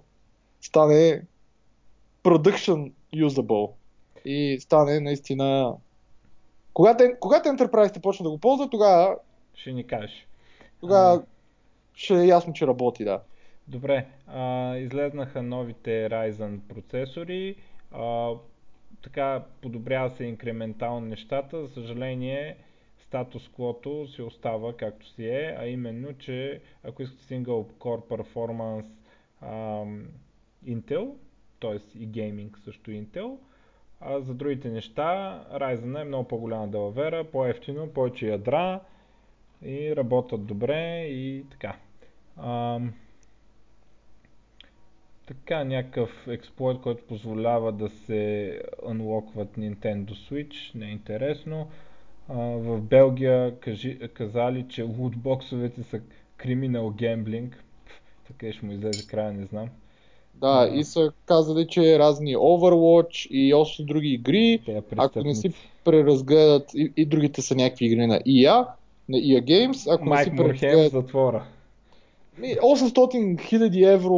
стане production usable и стане наистина... Когато, когато Enterprise-те почне да го ползва, тогава... Ще ни кажеш. Тогава а... ще е ясно, че работи, да. Добре, а, излезнаха новите Ryzen процесори, а, така подобрява се инкрементално нещата, за съжаление... статус-квото си остава както си е, а именно, че ако искате Single Core Performance ам, Intel, т.е. и Gaming също Intel, а за другите неща Ryzen е много по-голяма далавера, по-евтино, повече ядра и работят добре и така. Ам, Така, някакъв експлойт, който позволява да се unlockват Nintendo Switch, не е интересно. А, в Белгия кажи, казали, че лутбоксовете са криминал гемблинг. Така ще му излезе края, не знам. Да, и са казали, че разни Overwatch и още други игри, ако не си преразгледат, и, и другите са някакви игри на и ей, на и ей Games, ако Mike не си преразгледат... затвора. осемстотин хиляди евро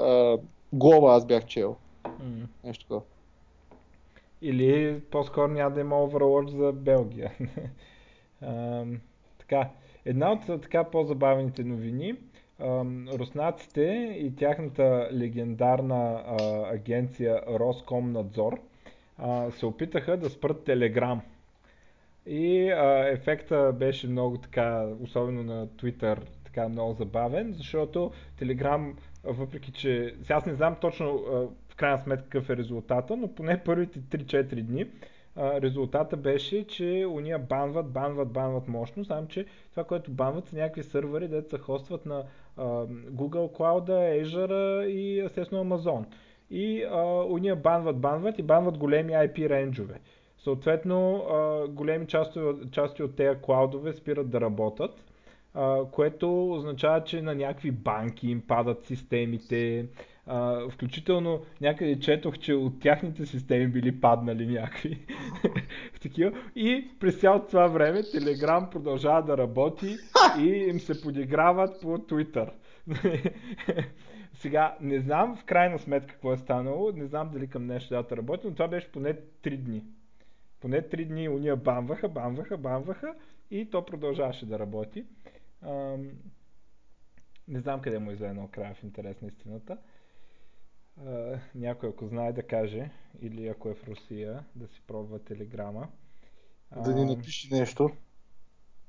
а, глоба аз бях чел. Mm. Нещо такова. Или по-скоро няма да има Overwatch за Белгия. а, така, една от така по-забавените новини. Руснаците и тяхната легендарна а, агенция Роскомнадзор а, се опитаха да спрат Телеграм. И а, ефекта беше много така, особено на Twitter, така много забавен, защото Телеграм, въпреки че... Аз не знам точно а, в крайна сметка какъв е резултата, но поне първите три-четири дни а, резултата беше, че уния банват, банват, банват мощно, само че това, което банват са някакви сървъри, дето се хостват на Google Cloud, Azure и естествено Amazon. И уния банват, банват и банват големи ай пи рейнджове. Съответно, а, големи части, части от тези клаудове спират да работят, а, което означава, че на някакви банки им падат системите. А, включително някъде четох, че от тяхните системи били паднали някакви такива. И през цялото това време Телеграм продължава да работи и им се подиграват по Twitter. Сега не знам в крайна сметка какво е станало, не знам дали към днешна дата работи, но това беше поне три дни. Поне три дни уния бамваха, бамваха, бамваха и то продължаваше да работи. А, не знам къде му излезе на края в интерес на истината. Uh, някой ако знае да каже, или ако е в Русия, да си пробва Телеграма. Uh, да ни напиши нещо,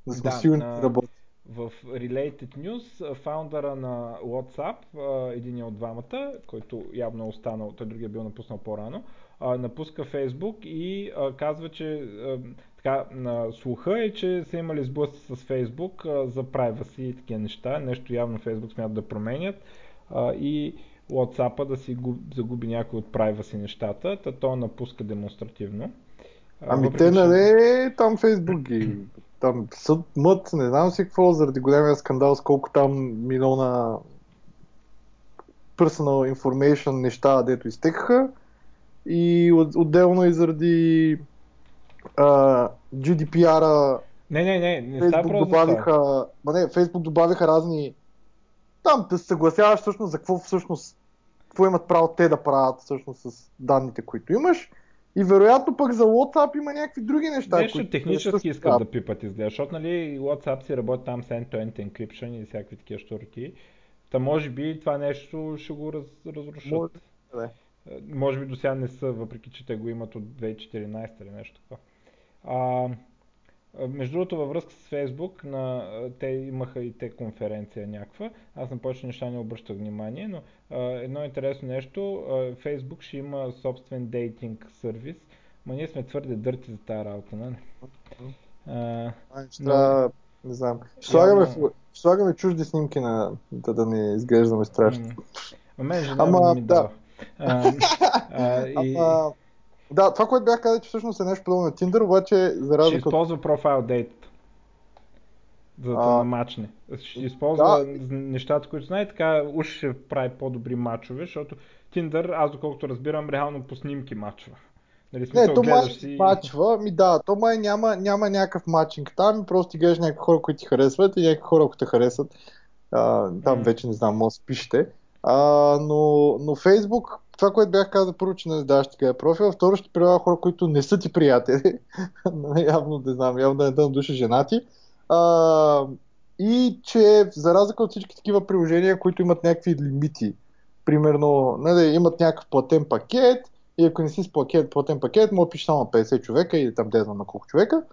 да сме да, сигурни да работи. В Related News, фаундъра на WhatsApp, uh, един от двамата, който явно останал, той другия бил напуснал по-рано, uh, напуска Facebook и uh, казва, че uh, така, на слуха е, че са имали сблъсъци с Facebook uh, за privacy и такива неща. Нещо явно Facebook смятат да променят. Uh, и WhatsApp-а да си загуби някой от privacy нещата, та то напуска демонстративно. Ами въпреки, те нали там Facebook ги, там съд, мът, не знам си какво, заради големия скандал, сколко там милиона personal information неща, дето изтекаха и отделно и заради а, джи ди пи ар-а не, не, не, не Facebook добавиха, ма не, Facebook добавиха разни там да се съгласяваш всъщност за какво всъщност, какво имат право те да правят всъщност с данните, които имаш. И вероятно пък за WhatsApp има някакви други неща. Нещо технически искат да пипат изглежда, защото нали, WhatsApp си работи там с end-to-end encryption и всякакви такива щурки. Та може би това нещо ще го раз, разрушат. Може, да. Може би до сега не са, въпреки че те го имат от две хиляди и четиринадесета или нещо такова. А, между другото, във връзка с Facebook, на, те имаха и те конференция някаква, аз на повече неща не обръщах внимание, но а, едно интересно нещо, а, Facebook ще има собствен дейтинг сервис, но ние сме твърде дърти за тази работа, нали? А, но... Не знам, ще слагаме, но... ще слагаме чужди снимки, на, да, да не изглеждаме страшно. А мен жена Ама, ми да. дава. А, а, и... Ама... Да, това, което бях казал, че всъщност е нещо подобно на Tinder, обаче за разлика... Ще използва профайл дейтата, за да намачне. Ще използва да. нещата, които знае, така уж ще прави по-добри мачове, защото Tinder, аз доколкото разбирам, реално по снимки мачва. Нали, смисъл, не, то мачва, си... мачва, ми да, то май няма, няма някакъв мачинг там, просто ти гледаш някакви хора, които ти харесват и някакви хора, които те харесват. А, там mm. вече не знам, може спишете. А, но, но Facebook... Това, което бях казал, първо, че не даваш така профила, второ ще прилага хора, които не са ти приятели, явно не знам, явно да не дам души женати, а, и че за разлика от всички такива приложения, които имат някакви лимити, примерно не, имат някакъв платен пакет и ако не си с пакет, платен пакет, може да пишеш само на петдесет човека или там дезна на колко човека,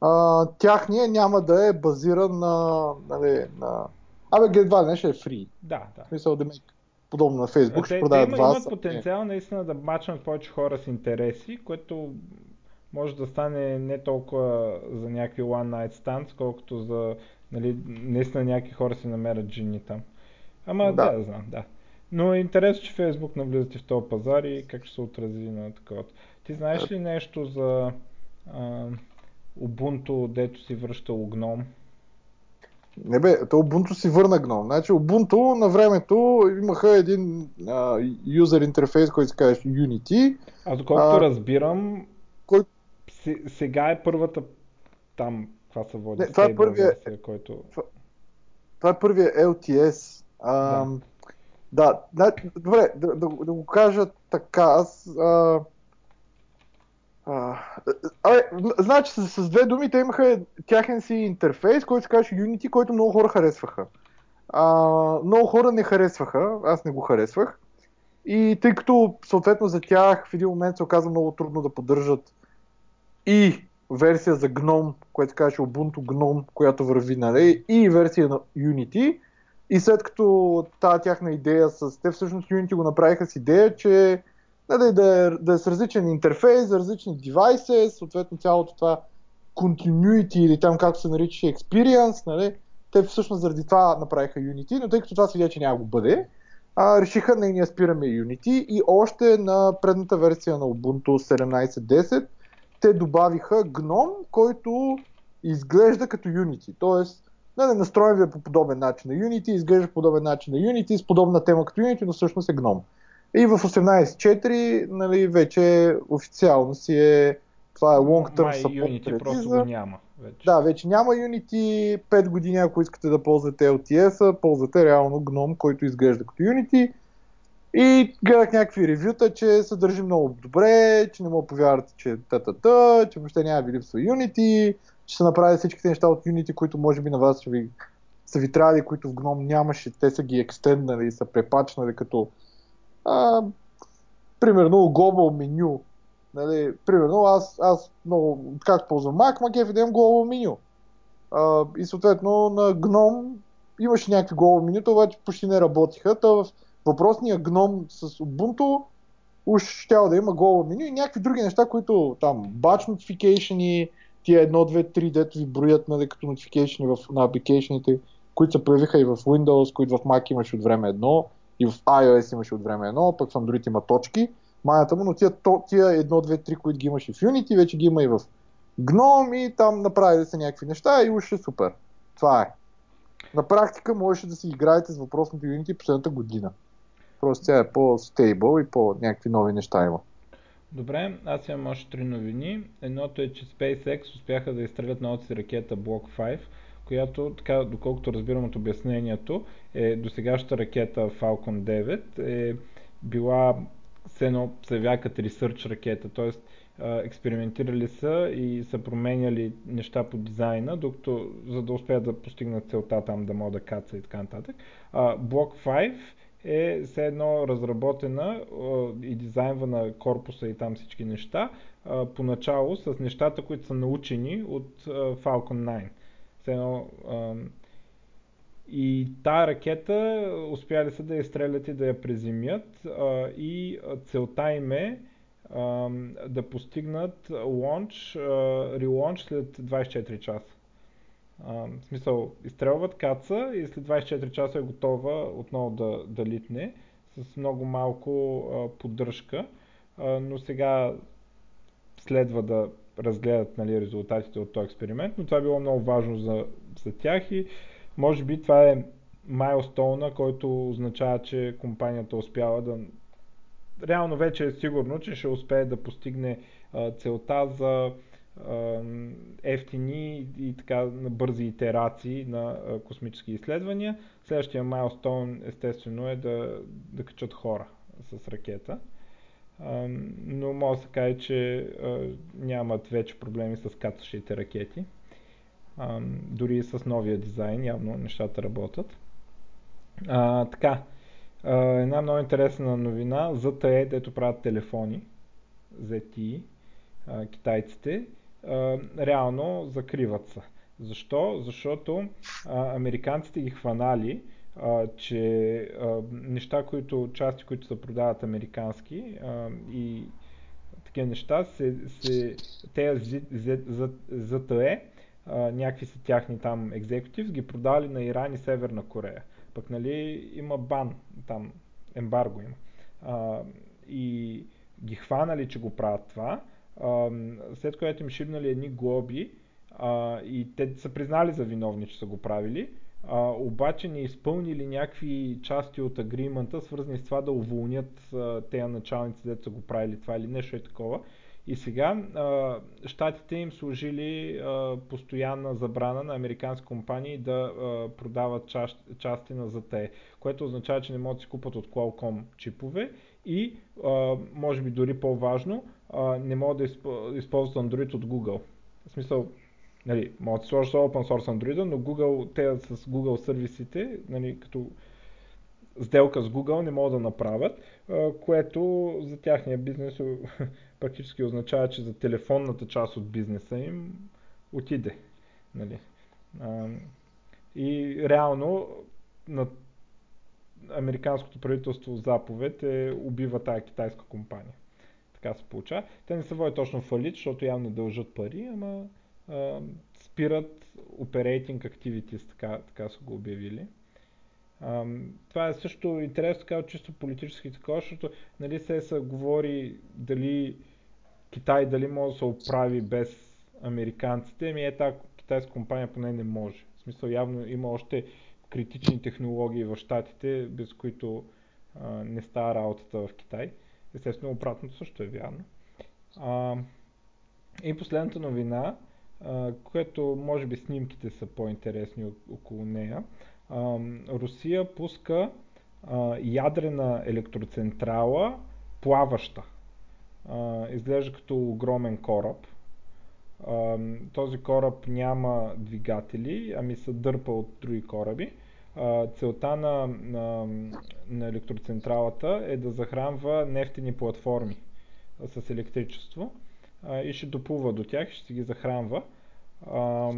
а, тяхния няма да е базиран на... Нали, на... Абе, едва ли не ще е фри. Да, да. Мисля, да ме... подобно на Facebook, ще продават вас. Те имат потенциал наистина да мачнат повече хора с интереси, което може да стане не толкова за някакви one night stands, колкото за, нали, наистина някакви хора си намерят жени там. Ама да, да знам, да. Но е интересно, че Facebook навлизате в този пазар и как ще се отрази на такова. Ти знаеш ли нещо за а, Ubuntu, дето си връща Gnome? Не бе, то Ubuntu си върна Gnome. Значи Ubuntu на времето имаха един а, юзер интерфейс, който се казва Unity. А доколкото а, разбирам, кой... сега е първата там, това се води. Не, това е първия, който... това, това е първия ел ти ес. А, да. Да, да, добре, да, да, да го кажа така, аз... А, а, а, значи с, с две думи те имаха тяхен си интерфейс, който се казваше Unity, който много хора харесваха. А, много хора не харесваха, аз не го харесвах. И тъй като съответно за тях в един момент се оказа много трудно да поддържат и версия за Gnome, която се казваше Ubuntu Gnome, която върви, нали, и версия на Unity. И след като тази тяхна идея с те, всъщност Unity го направиха с идея, че да, да, е, да е с различен интерфейс, за различни девайси, съответно цялото това continuity или там както се нарича experience, нали? Те всъщност заради това направиха Unity, но тъй като това се видя, че няма го бъде, а, решиха да ние спираме Unity и още на предната версия на Ubuntu седемнадесет десет те добавиха Gnome, който изглежда като Unity, т.е. да, настроен ви е по подобен начин на Unity, изглежда по подобен начин на Unity, с подобна тема като Unity, но всъщност е Gnome. И в осемнадесет точка четири, нали, вече официално си е, това е long term support. Unity просто го няма вече. Да, вече няма Unity, пет години ако искате да ползвате ел ти ес-а, ползвате реално Gnome, който изглежда като Unity. И гледах някакви ревюта, че се държи много добре, че не мога повярвате, че та-та-та, че въобще няма ви липсва Unity, че са направили всичките неща от Unity, които може би на вас ще ви, са ви трябвали, които в Gnome нямаше, те са ги екстенднали и са препачнали като а, примерно Global Menu. Нали, примерно аз, аз много, как ползвам Mac, Mac еф ди ем Global Menu. А, и съответно на Gnome имаше някакви Global Menu, това че почти не работиха. Та въпросния Gnome с Ubuntu уж щял да има Global Menu и някакви други неща, които там batch notification-и, тия едно, две, три, дето ви броят, нали, като notification на application-ите, които се появиха и в Windows, които в Mac имаше от време едно, и в iOS имаше от време едно, пък в Android има точки, майната му, но тия, тия едно, две, три, които ги имаше в Unity, вече ги има и в Gnome и там направили се някакви неща и уж е супер. Това е. На практика можеше да си играете с въпросното Unity последната година. Просто тя е по-стейбъл и по-някакви нови неща има. Добре, аз имам още три новини. Едното е, че SpaceX успяха да изстрелят новата си ракета Block пет, която, така, доколкото разбирам от обяснението, е досегащата ракета Falcon девет е била все едно се вякат research ракета, т.е. експериментирали са и са променяли неща по дизайна, докато, за да успеят да постигнат целта там да могат да каца и така нататък. Block пет е все едно разработена и дизайнвана корпуса и там всички неща, поначало с нещата, които са научени от Falcon девет. Все едно, и тая ракета успяли са да я стрелят и да я приземят и целта им е да постигнат launch, relaunch след двадесет и четири часа. Uh, в смисъл, изстрелват каца и след двадесет и четири часа е готова отново да, да литне с много малко uh, поддръжка, uh, но сега следва да разгледат, нали, резултатите от този експеримент, но това е било много важно за, за тях и може би това е майлстоуна, който означава, че компанията успяла да... Реално вече е сигурно, че ще успее да постигне uh, целта за ефтини и така бързи итерации на космически изследвания. Следващия майлстоун естествено е да, да качат хора с ракета. Но може да се каже, че нямат вече проблеми с кацащите ракети. Дори и с новия дизайн явно нещата работят. А, така, една много интересна новина. зет ти и, дето правят телефони. зет ти и. Китайците, реално закриват се. Защо? Защото американците ги хванали, че неща, които, части, които се продават американски и такива неща, се, се, те зет ти и, някакви са тяхни там екзекутивс, ги продали на Иран и Северна Корея. Пък, нали, има бан там ембарго им. А, и ги хванали, че го правят това, а, след което им шибнали едни глоби а, и те са признали за виновни, че са го правили, а, обаче не изпълнили някакви части от агримента, свързани с това да уволнят тези началници, дето са го правили това или нещо е такова. И сега а, щатите им служили а, постоянна забрана на американски компании да а, продават част, части на зет а е, което означава, че не могат да си купат от Qualcomm чипове и а, може би дори по-важно, а, не могат да използват Android от Google. В смисъл, нали, могат да си сложат Open Source Android, но Google, те с Google сервисите, нали, като сделка с Google не могат да направят, а, което за тяхния бизнес практически означава, че за телефонната част от бизнеса им отиде. Нали? А, и реално на американското правителство заповед е убива тая китайска компания. Така се получава. Те не са води точно фалит, защото явно не дължат пари, ама а, спират operating activities, така, така са го обявили. А, това е също интересно, така чисто политически такова, защото нали, се са говори дали Китай дали може да се оправи без американците, ами е тази китайска компания поне не може. В смисъл явно има още критични технологии в щатите, без които а, не става работата в Китай. Естествено обратното също е вярно. А, и последната новина, а, което може би снимките са по-интересни около нея. А, Русия пуска а, ядрена електроцентрала, плаваща. А, изглежда като огромен кораб. А, този кораб няма двигатели, ами се дърпа от други кораби. А, целта на, на, на електроцентралата е да захранва нефтени платформи а, с електричество а, и ще доплува до тях, ще си ги захранва. А,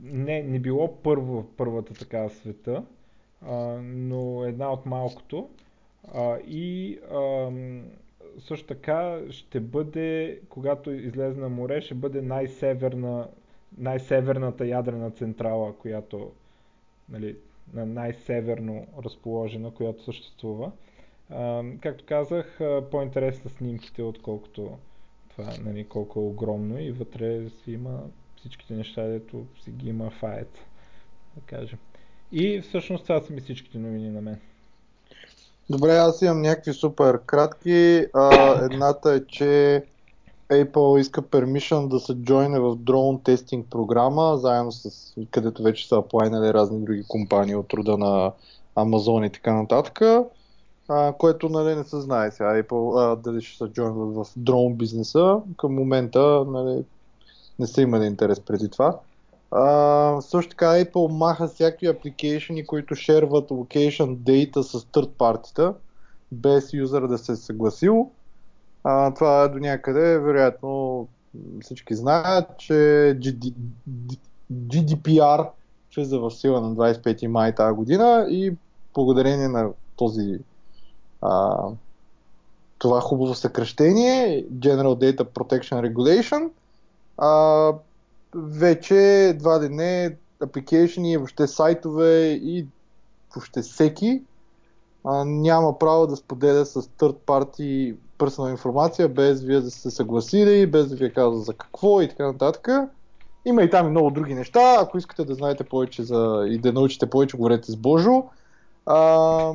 Не, не било първо, първата така в света, а, но една от малкото. А, и а, също така ще бъде, когато излезе на море, ще бъде най-северна, най-северната ядрена централа, която нали, на най-северно разположена, която съществува. А, както казах, по-интересни са снимките, отколкото това, нали, колко е огромно и вътре си има всичките неща, дето си ги има файт, да кажем. И всъщност това са ми всичките новини на мен. Добре, аз имам някакви супер кратки. А, едната е, че Apple иска permission да се джойне в Drone Testing програма, заедно с където вече са аплайнали разни други компании от рода на Amazon и така нататък. А, което нали, не се знае сега Apple а, дали ще се джойнват в Drone бизнеса. Към момента нали, не са имали интерес преди това. А, също така Apple маха всякакви апликейшени, които шерват location data с third party-та, без юзър да се е съгласил. А, това е до някъде, вероятно всички знаят, че джи ди пи ар влиза в сила на двадесет и пети май тази година и благодарение на този а, това хубаво съкръщение General Data Protection Regulation А, вече едва ли не апликейшни, въобще сайтове и въобще всеки а, няма право да споделя с third party персонал информация, без вие да сте съгласили, без да ви е казал за какво и така нататък. Има и там и много други неща, ако искате да знаете повече за... и да научите повече, говорете с Божо. А,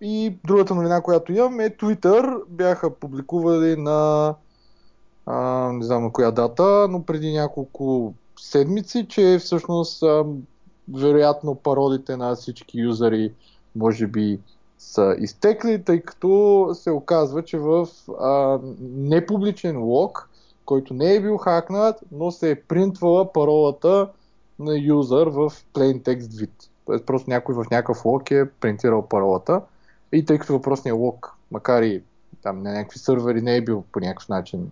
и другата новина, която имам е Twitter, бяха публикували на Uh, не знам на коя дата, но преди няколко седмици, че всъщност uh, вероятно паролите на всички юзери може би са изтекли, тъй като се оказва, че в uh, непубличен лог, който не е бил хакнат, но се е принтвала паролата на юзър в plain text вид. Тоест просто някой в някакъв лог е принтирал паролата и тъй като въпросният лог, макар и там на някакви сървъри не е бил по някакъв начин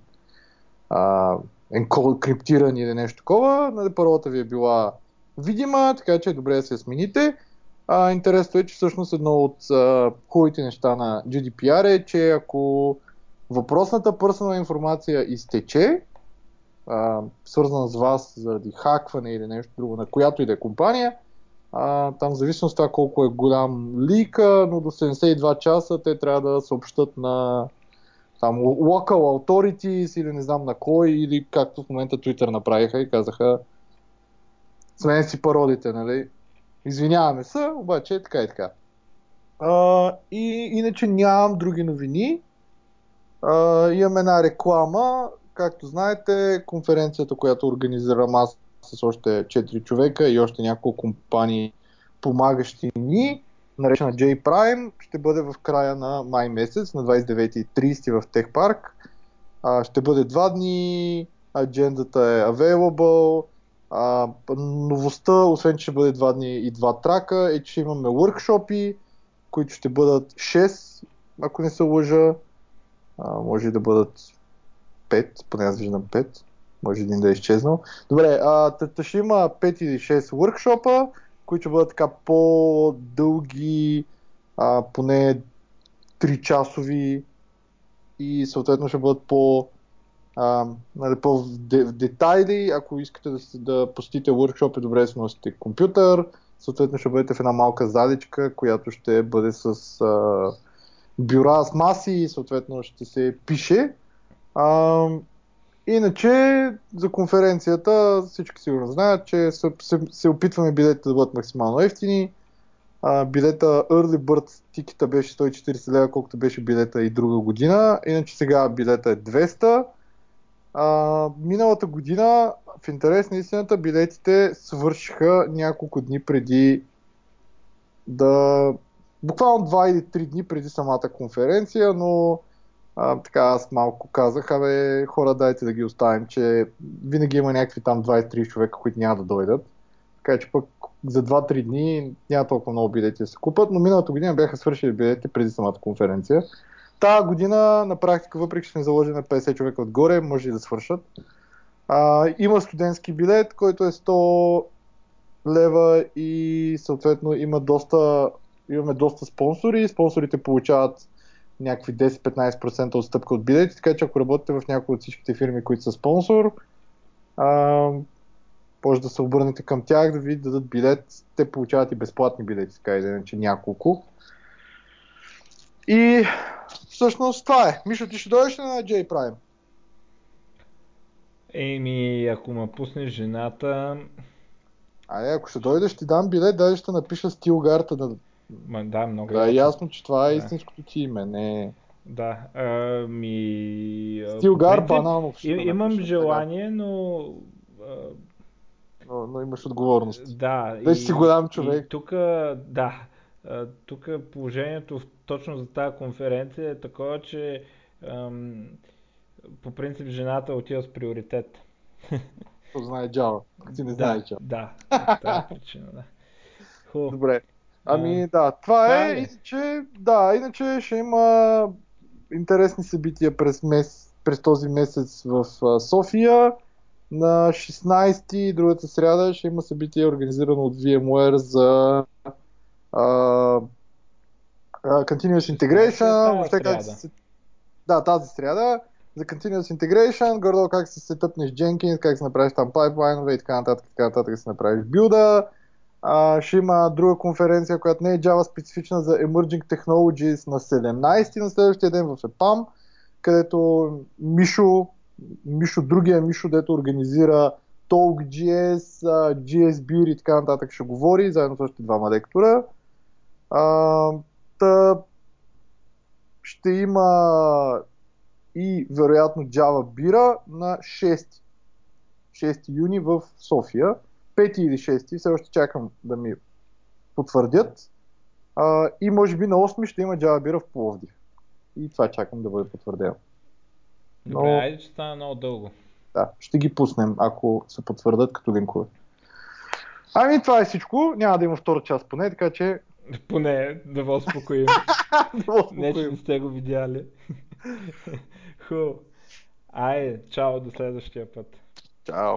Uh, криптиран или нещо такова, нали, паролата ви е била видима, така че е добре да се смените. Uh, интересно е, че всъщност едно от uh, хубавите неща на джи ди пи ар е, че ако въпросната персонал информация изтече, uh, свързана с вас заради хакване или нещо друго, на която и да е компания, А, там в зависимост от това колко е голям лика, но до седемдесет и два часа те трябва да съобщат на там local authorities или не знам на кой, или както в момента Twitter направиха и казаха смене си пародите, нали? Извиняваме се, обаче е така и така. А, и иначе нямам други новини. А, имам една реклама, както знаете, конференцията, която организирам аз с още четири човека и още няколко компании помагащи ни, наречена J-Prime, ще бъде в края на май месец, на двадесет и девети и тридесети в Техпарк. А, ще бъде два дни, аджендата е available. А, новостта, освен че ще бъде два дни и два трака, е, че имаме workshop-и, които ще бъдат шест, ако не се лъжа. А, може да бъдат пет, поне аз виждам пет. Може един да е изчезнал. Добре, а, тъй ще има пет или шест workshop-а, които ще бъдат така по-дълги, а, поне три часови и съответно ще бъдат по... Uh, нали, по детайли, ако искате да, да посетите workshop, е добре да си носите компютър, съответно ще бъдете в една малка заличка, която ще бъде с uh, бюра с маси и съответно ще се пише. Uh, иначе за конференцията всички сигурно знаят, че се, се, се опитваме билетите да бъдат максимално ефтини. Uh, билета Early Bird тикета беше сто и четиридесет лева, колкото беше билета и друга година, иначе сега билета е двеста. Uh, миналата година, в интерес на истината, билетите свършиха няколко дни преди да... Буквално два или три дни преди самата конференция, но uh, така аз малко казах, абе хора, дайте да ги оставим, че винаги има някакви там двадесет до тридесет човека, които няма да дойдат. Така че пък за два-три дни няма толкова много билети да се купат, но миналата година бяха свършили билети преди самата конференция. Тая година на практика, въпреки че сме заложили на петдесет човека отгоре, може и да свършат. А, има студентски билет, който е сто лева и съответно има доста, имаме доста спонсори. Спонсорите получават някакви десет-петнадесет процента отстъпка от билети, така че ако работите в някои от всичките фирми, които са спонсор, а, може да се обърнете към тях, да ви дадат билет. Те получават и безплатни билети, така иначе няколко. И всъщност това е. Мишо, ти ще дойдеш ли на J-Prime? Еми, ако ме пуснеш жената... Айде, ако ще дойдеш, ти дам билет, даже ще напиша стилгарта да... Ма, да, много да е ясно, че това е да. Истинското ти име, не... Да, ами... Стилгар Попринцип, Бананов ще им, Имам напиша, желание, така. но... А... но... Но имаш отговорност. Да. Вече си голям човек. И тук, да. Тук положението точно за тази конференция е такова, че ам, по принцип жената отива с приоритет. То знае Java, ти не да, знае Java. Да, тази причина, да. Хубаво. Добре, ами да, това, това е, е иначе, да, иначе ще има интересни събития през, мес, през този месец в София. На шестнадесети, другата сряда, ще има събитие организирано от VMware за Uh, Continuous Integration, въобще как се... Да, тази сряда. За Continuous Integration, гордо как се сетъпнеш Jenkins, как се направиш там пайплайнове и така нататък, така нататък се направиш билда. Uh, ще има друга конференция, която не е Java специфична, за Emerging Technologies на седемнадесети на следващия ден в ЕПАМ, където Мишо, Мишо другия Мишо, дето организира TalkJS, uh, GSBeer и така нататък ще говори, заедно с още двама лектора. Uh, тъп, ще има и вероятно Java бира на шести юни в София, пети или шести, все още чакам да ми потвърдят, uh, и може би на осми ще има Java бира в Пловдив и това чакам да бъде потвърдено. Но... Добре, айде ще стане много дълго. Да, ще ги пуснем, ако се потвърдят като линкове. Ами това е всичко, няма да има втора част поне, така че поне, да го успокоим. Не, че не сте го видяли. Хубаво. Айде, чао, до следващия път. Чао.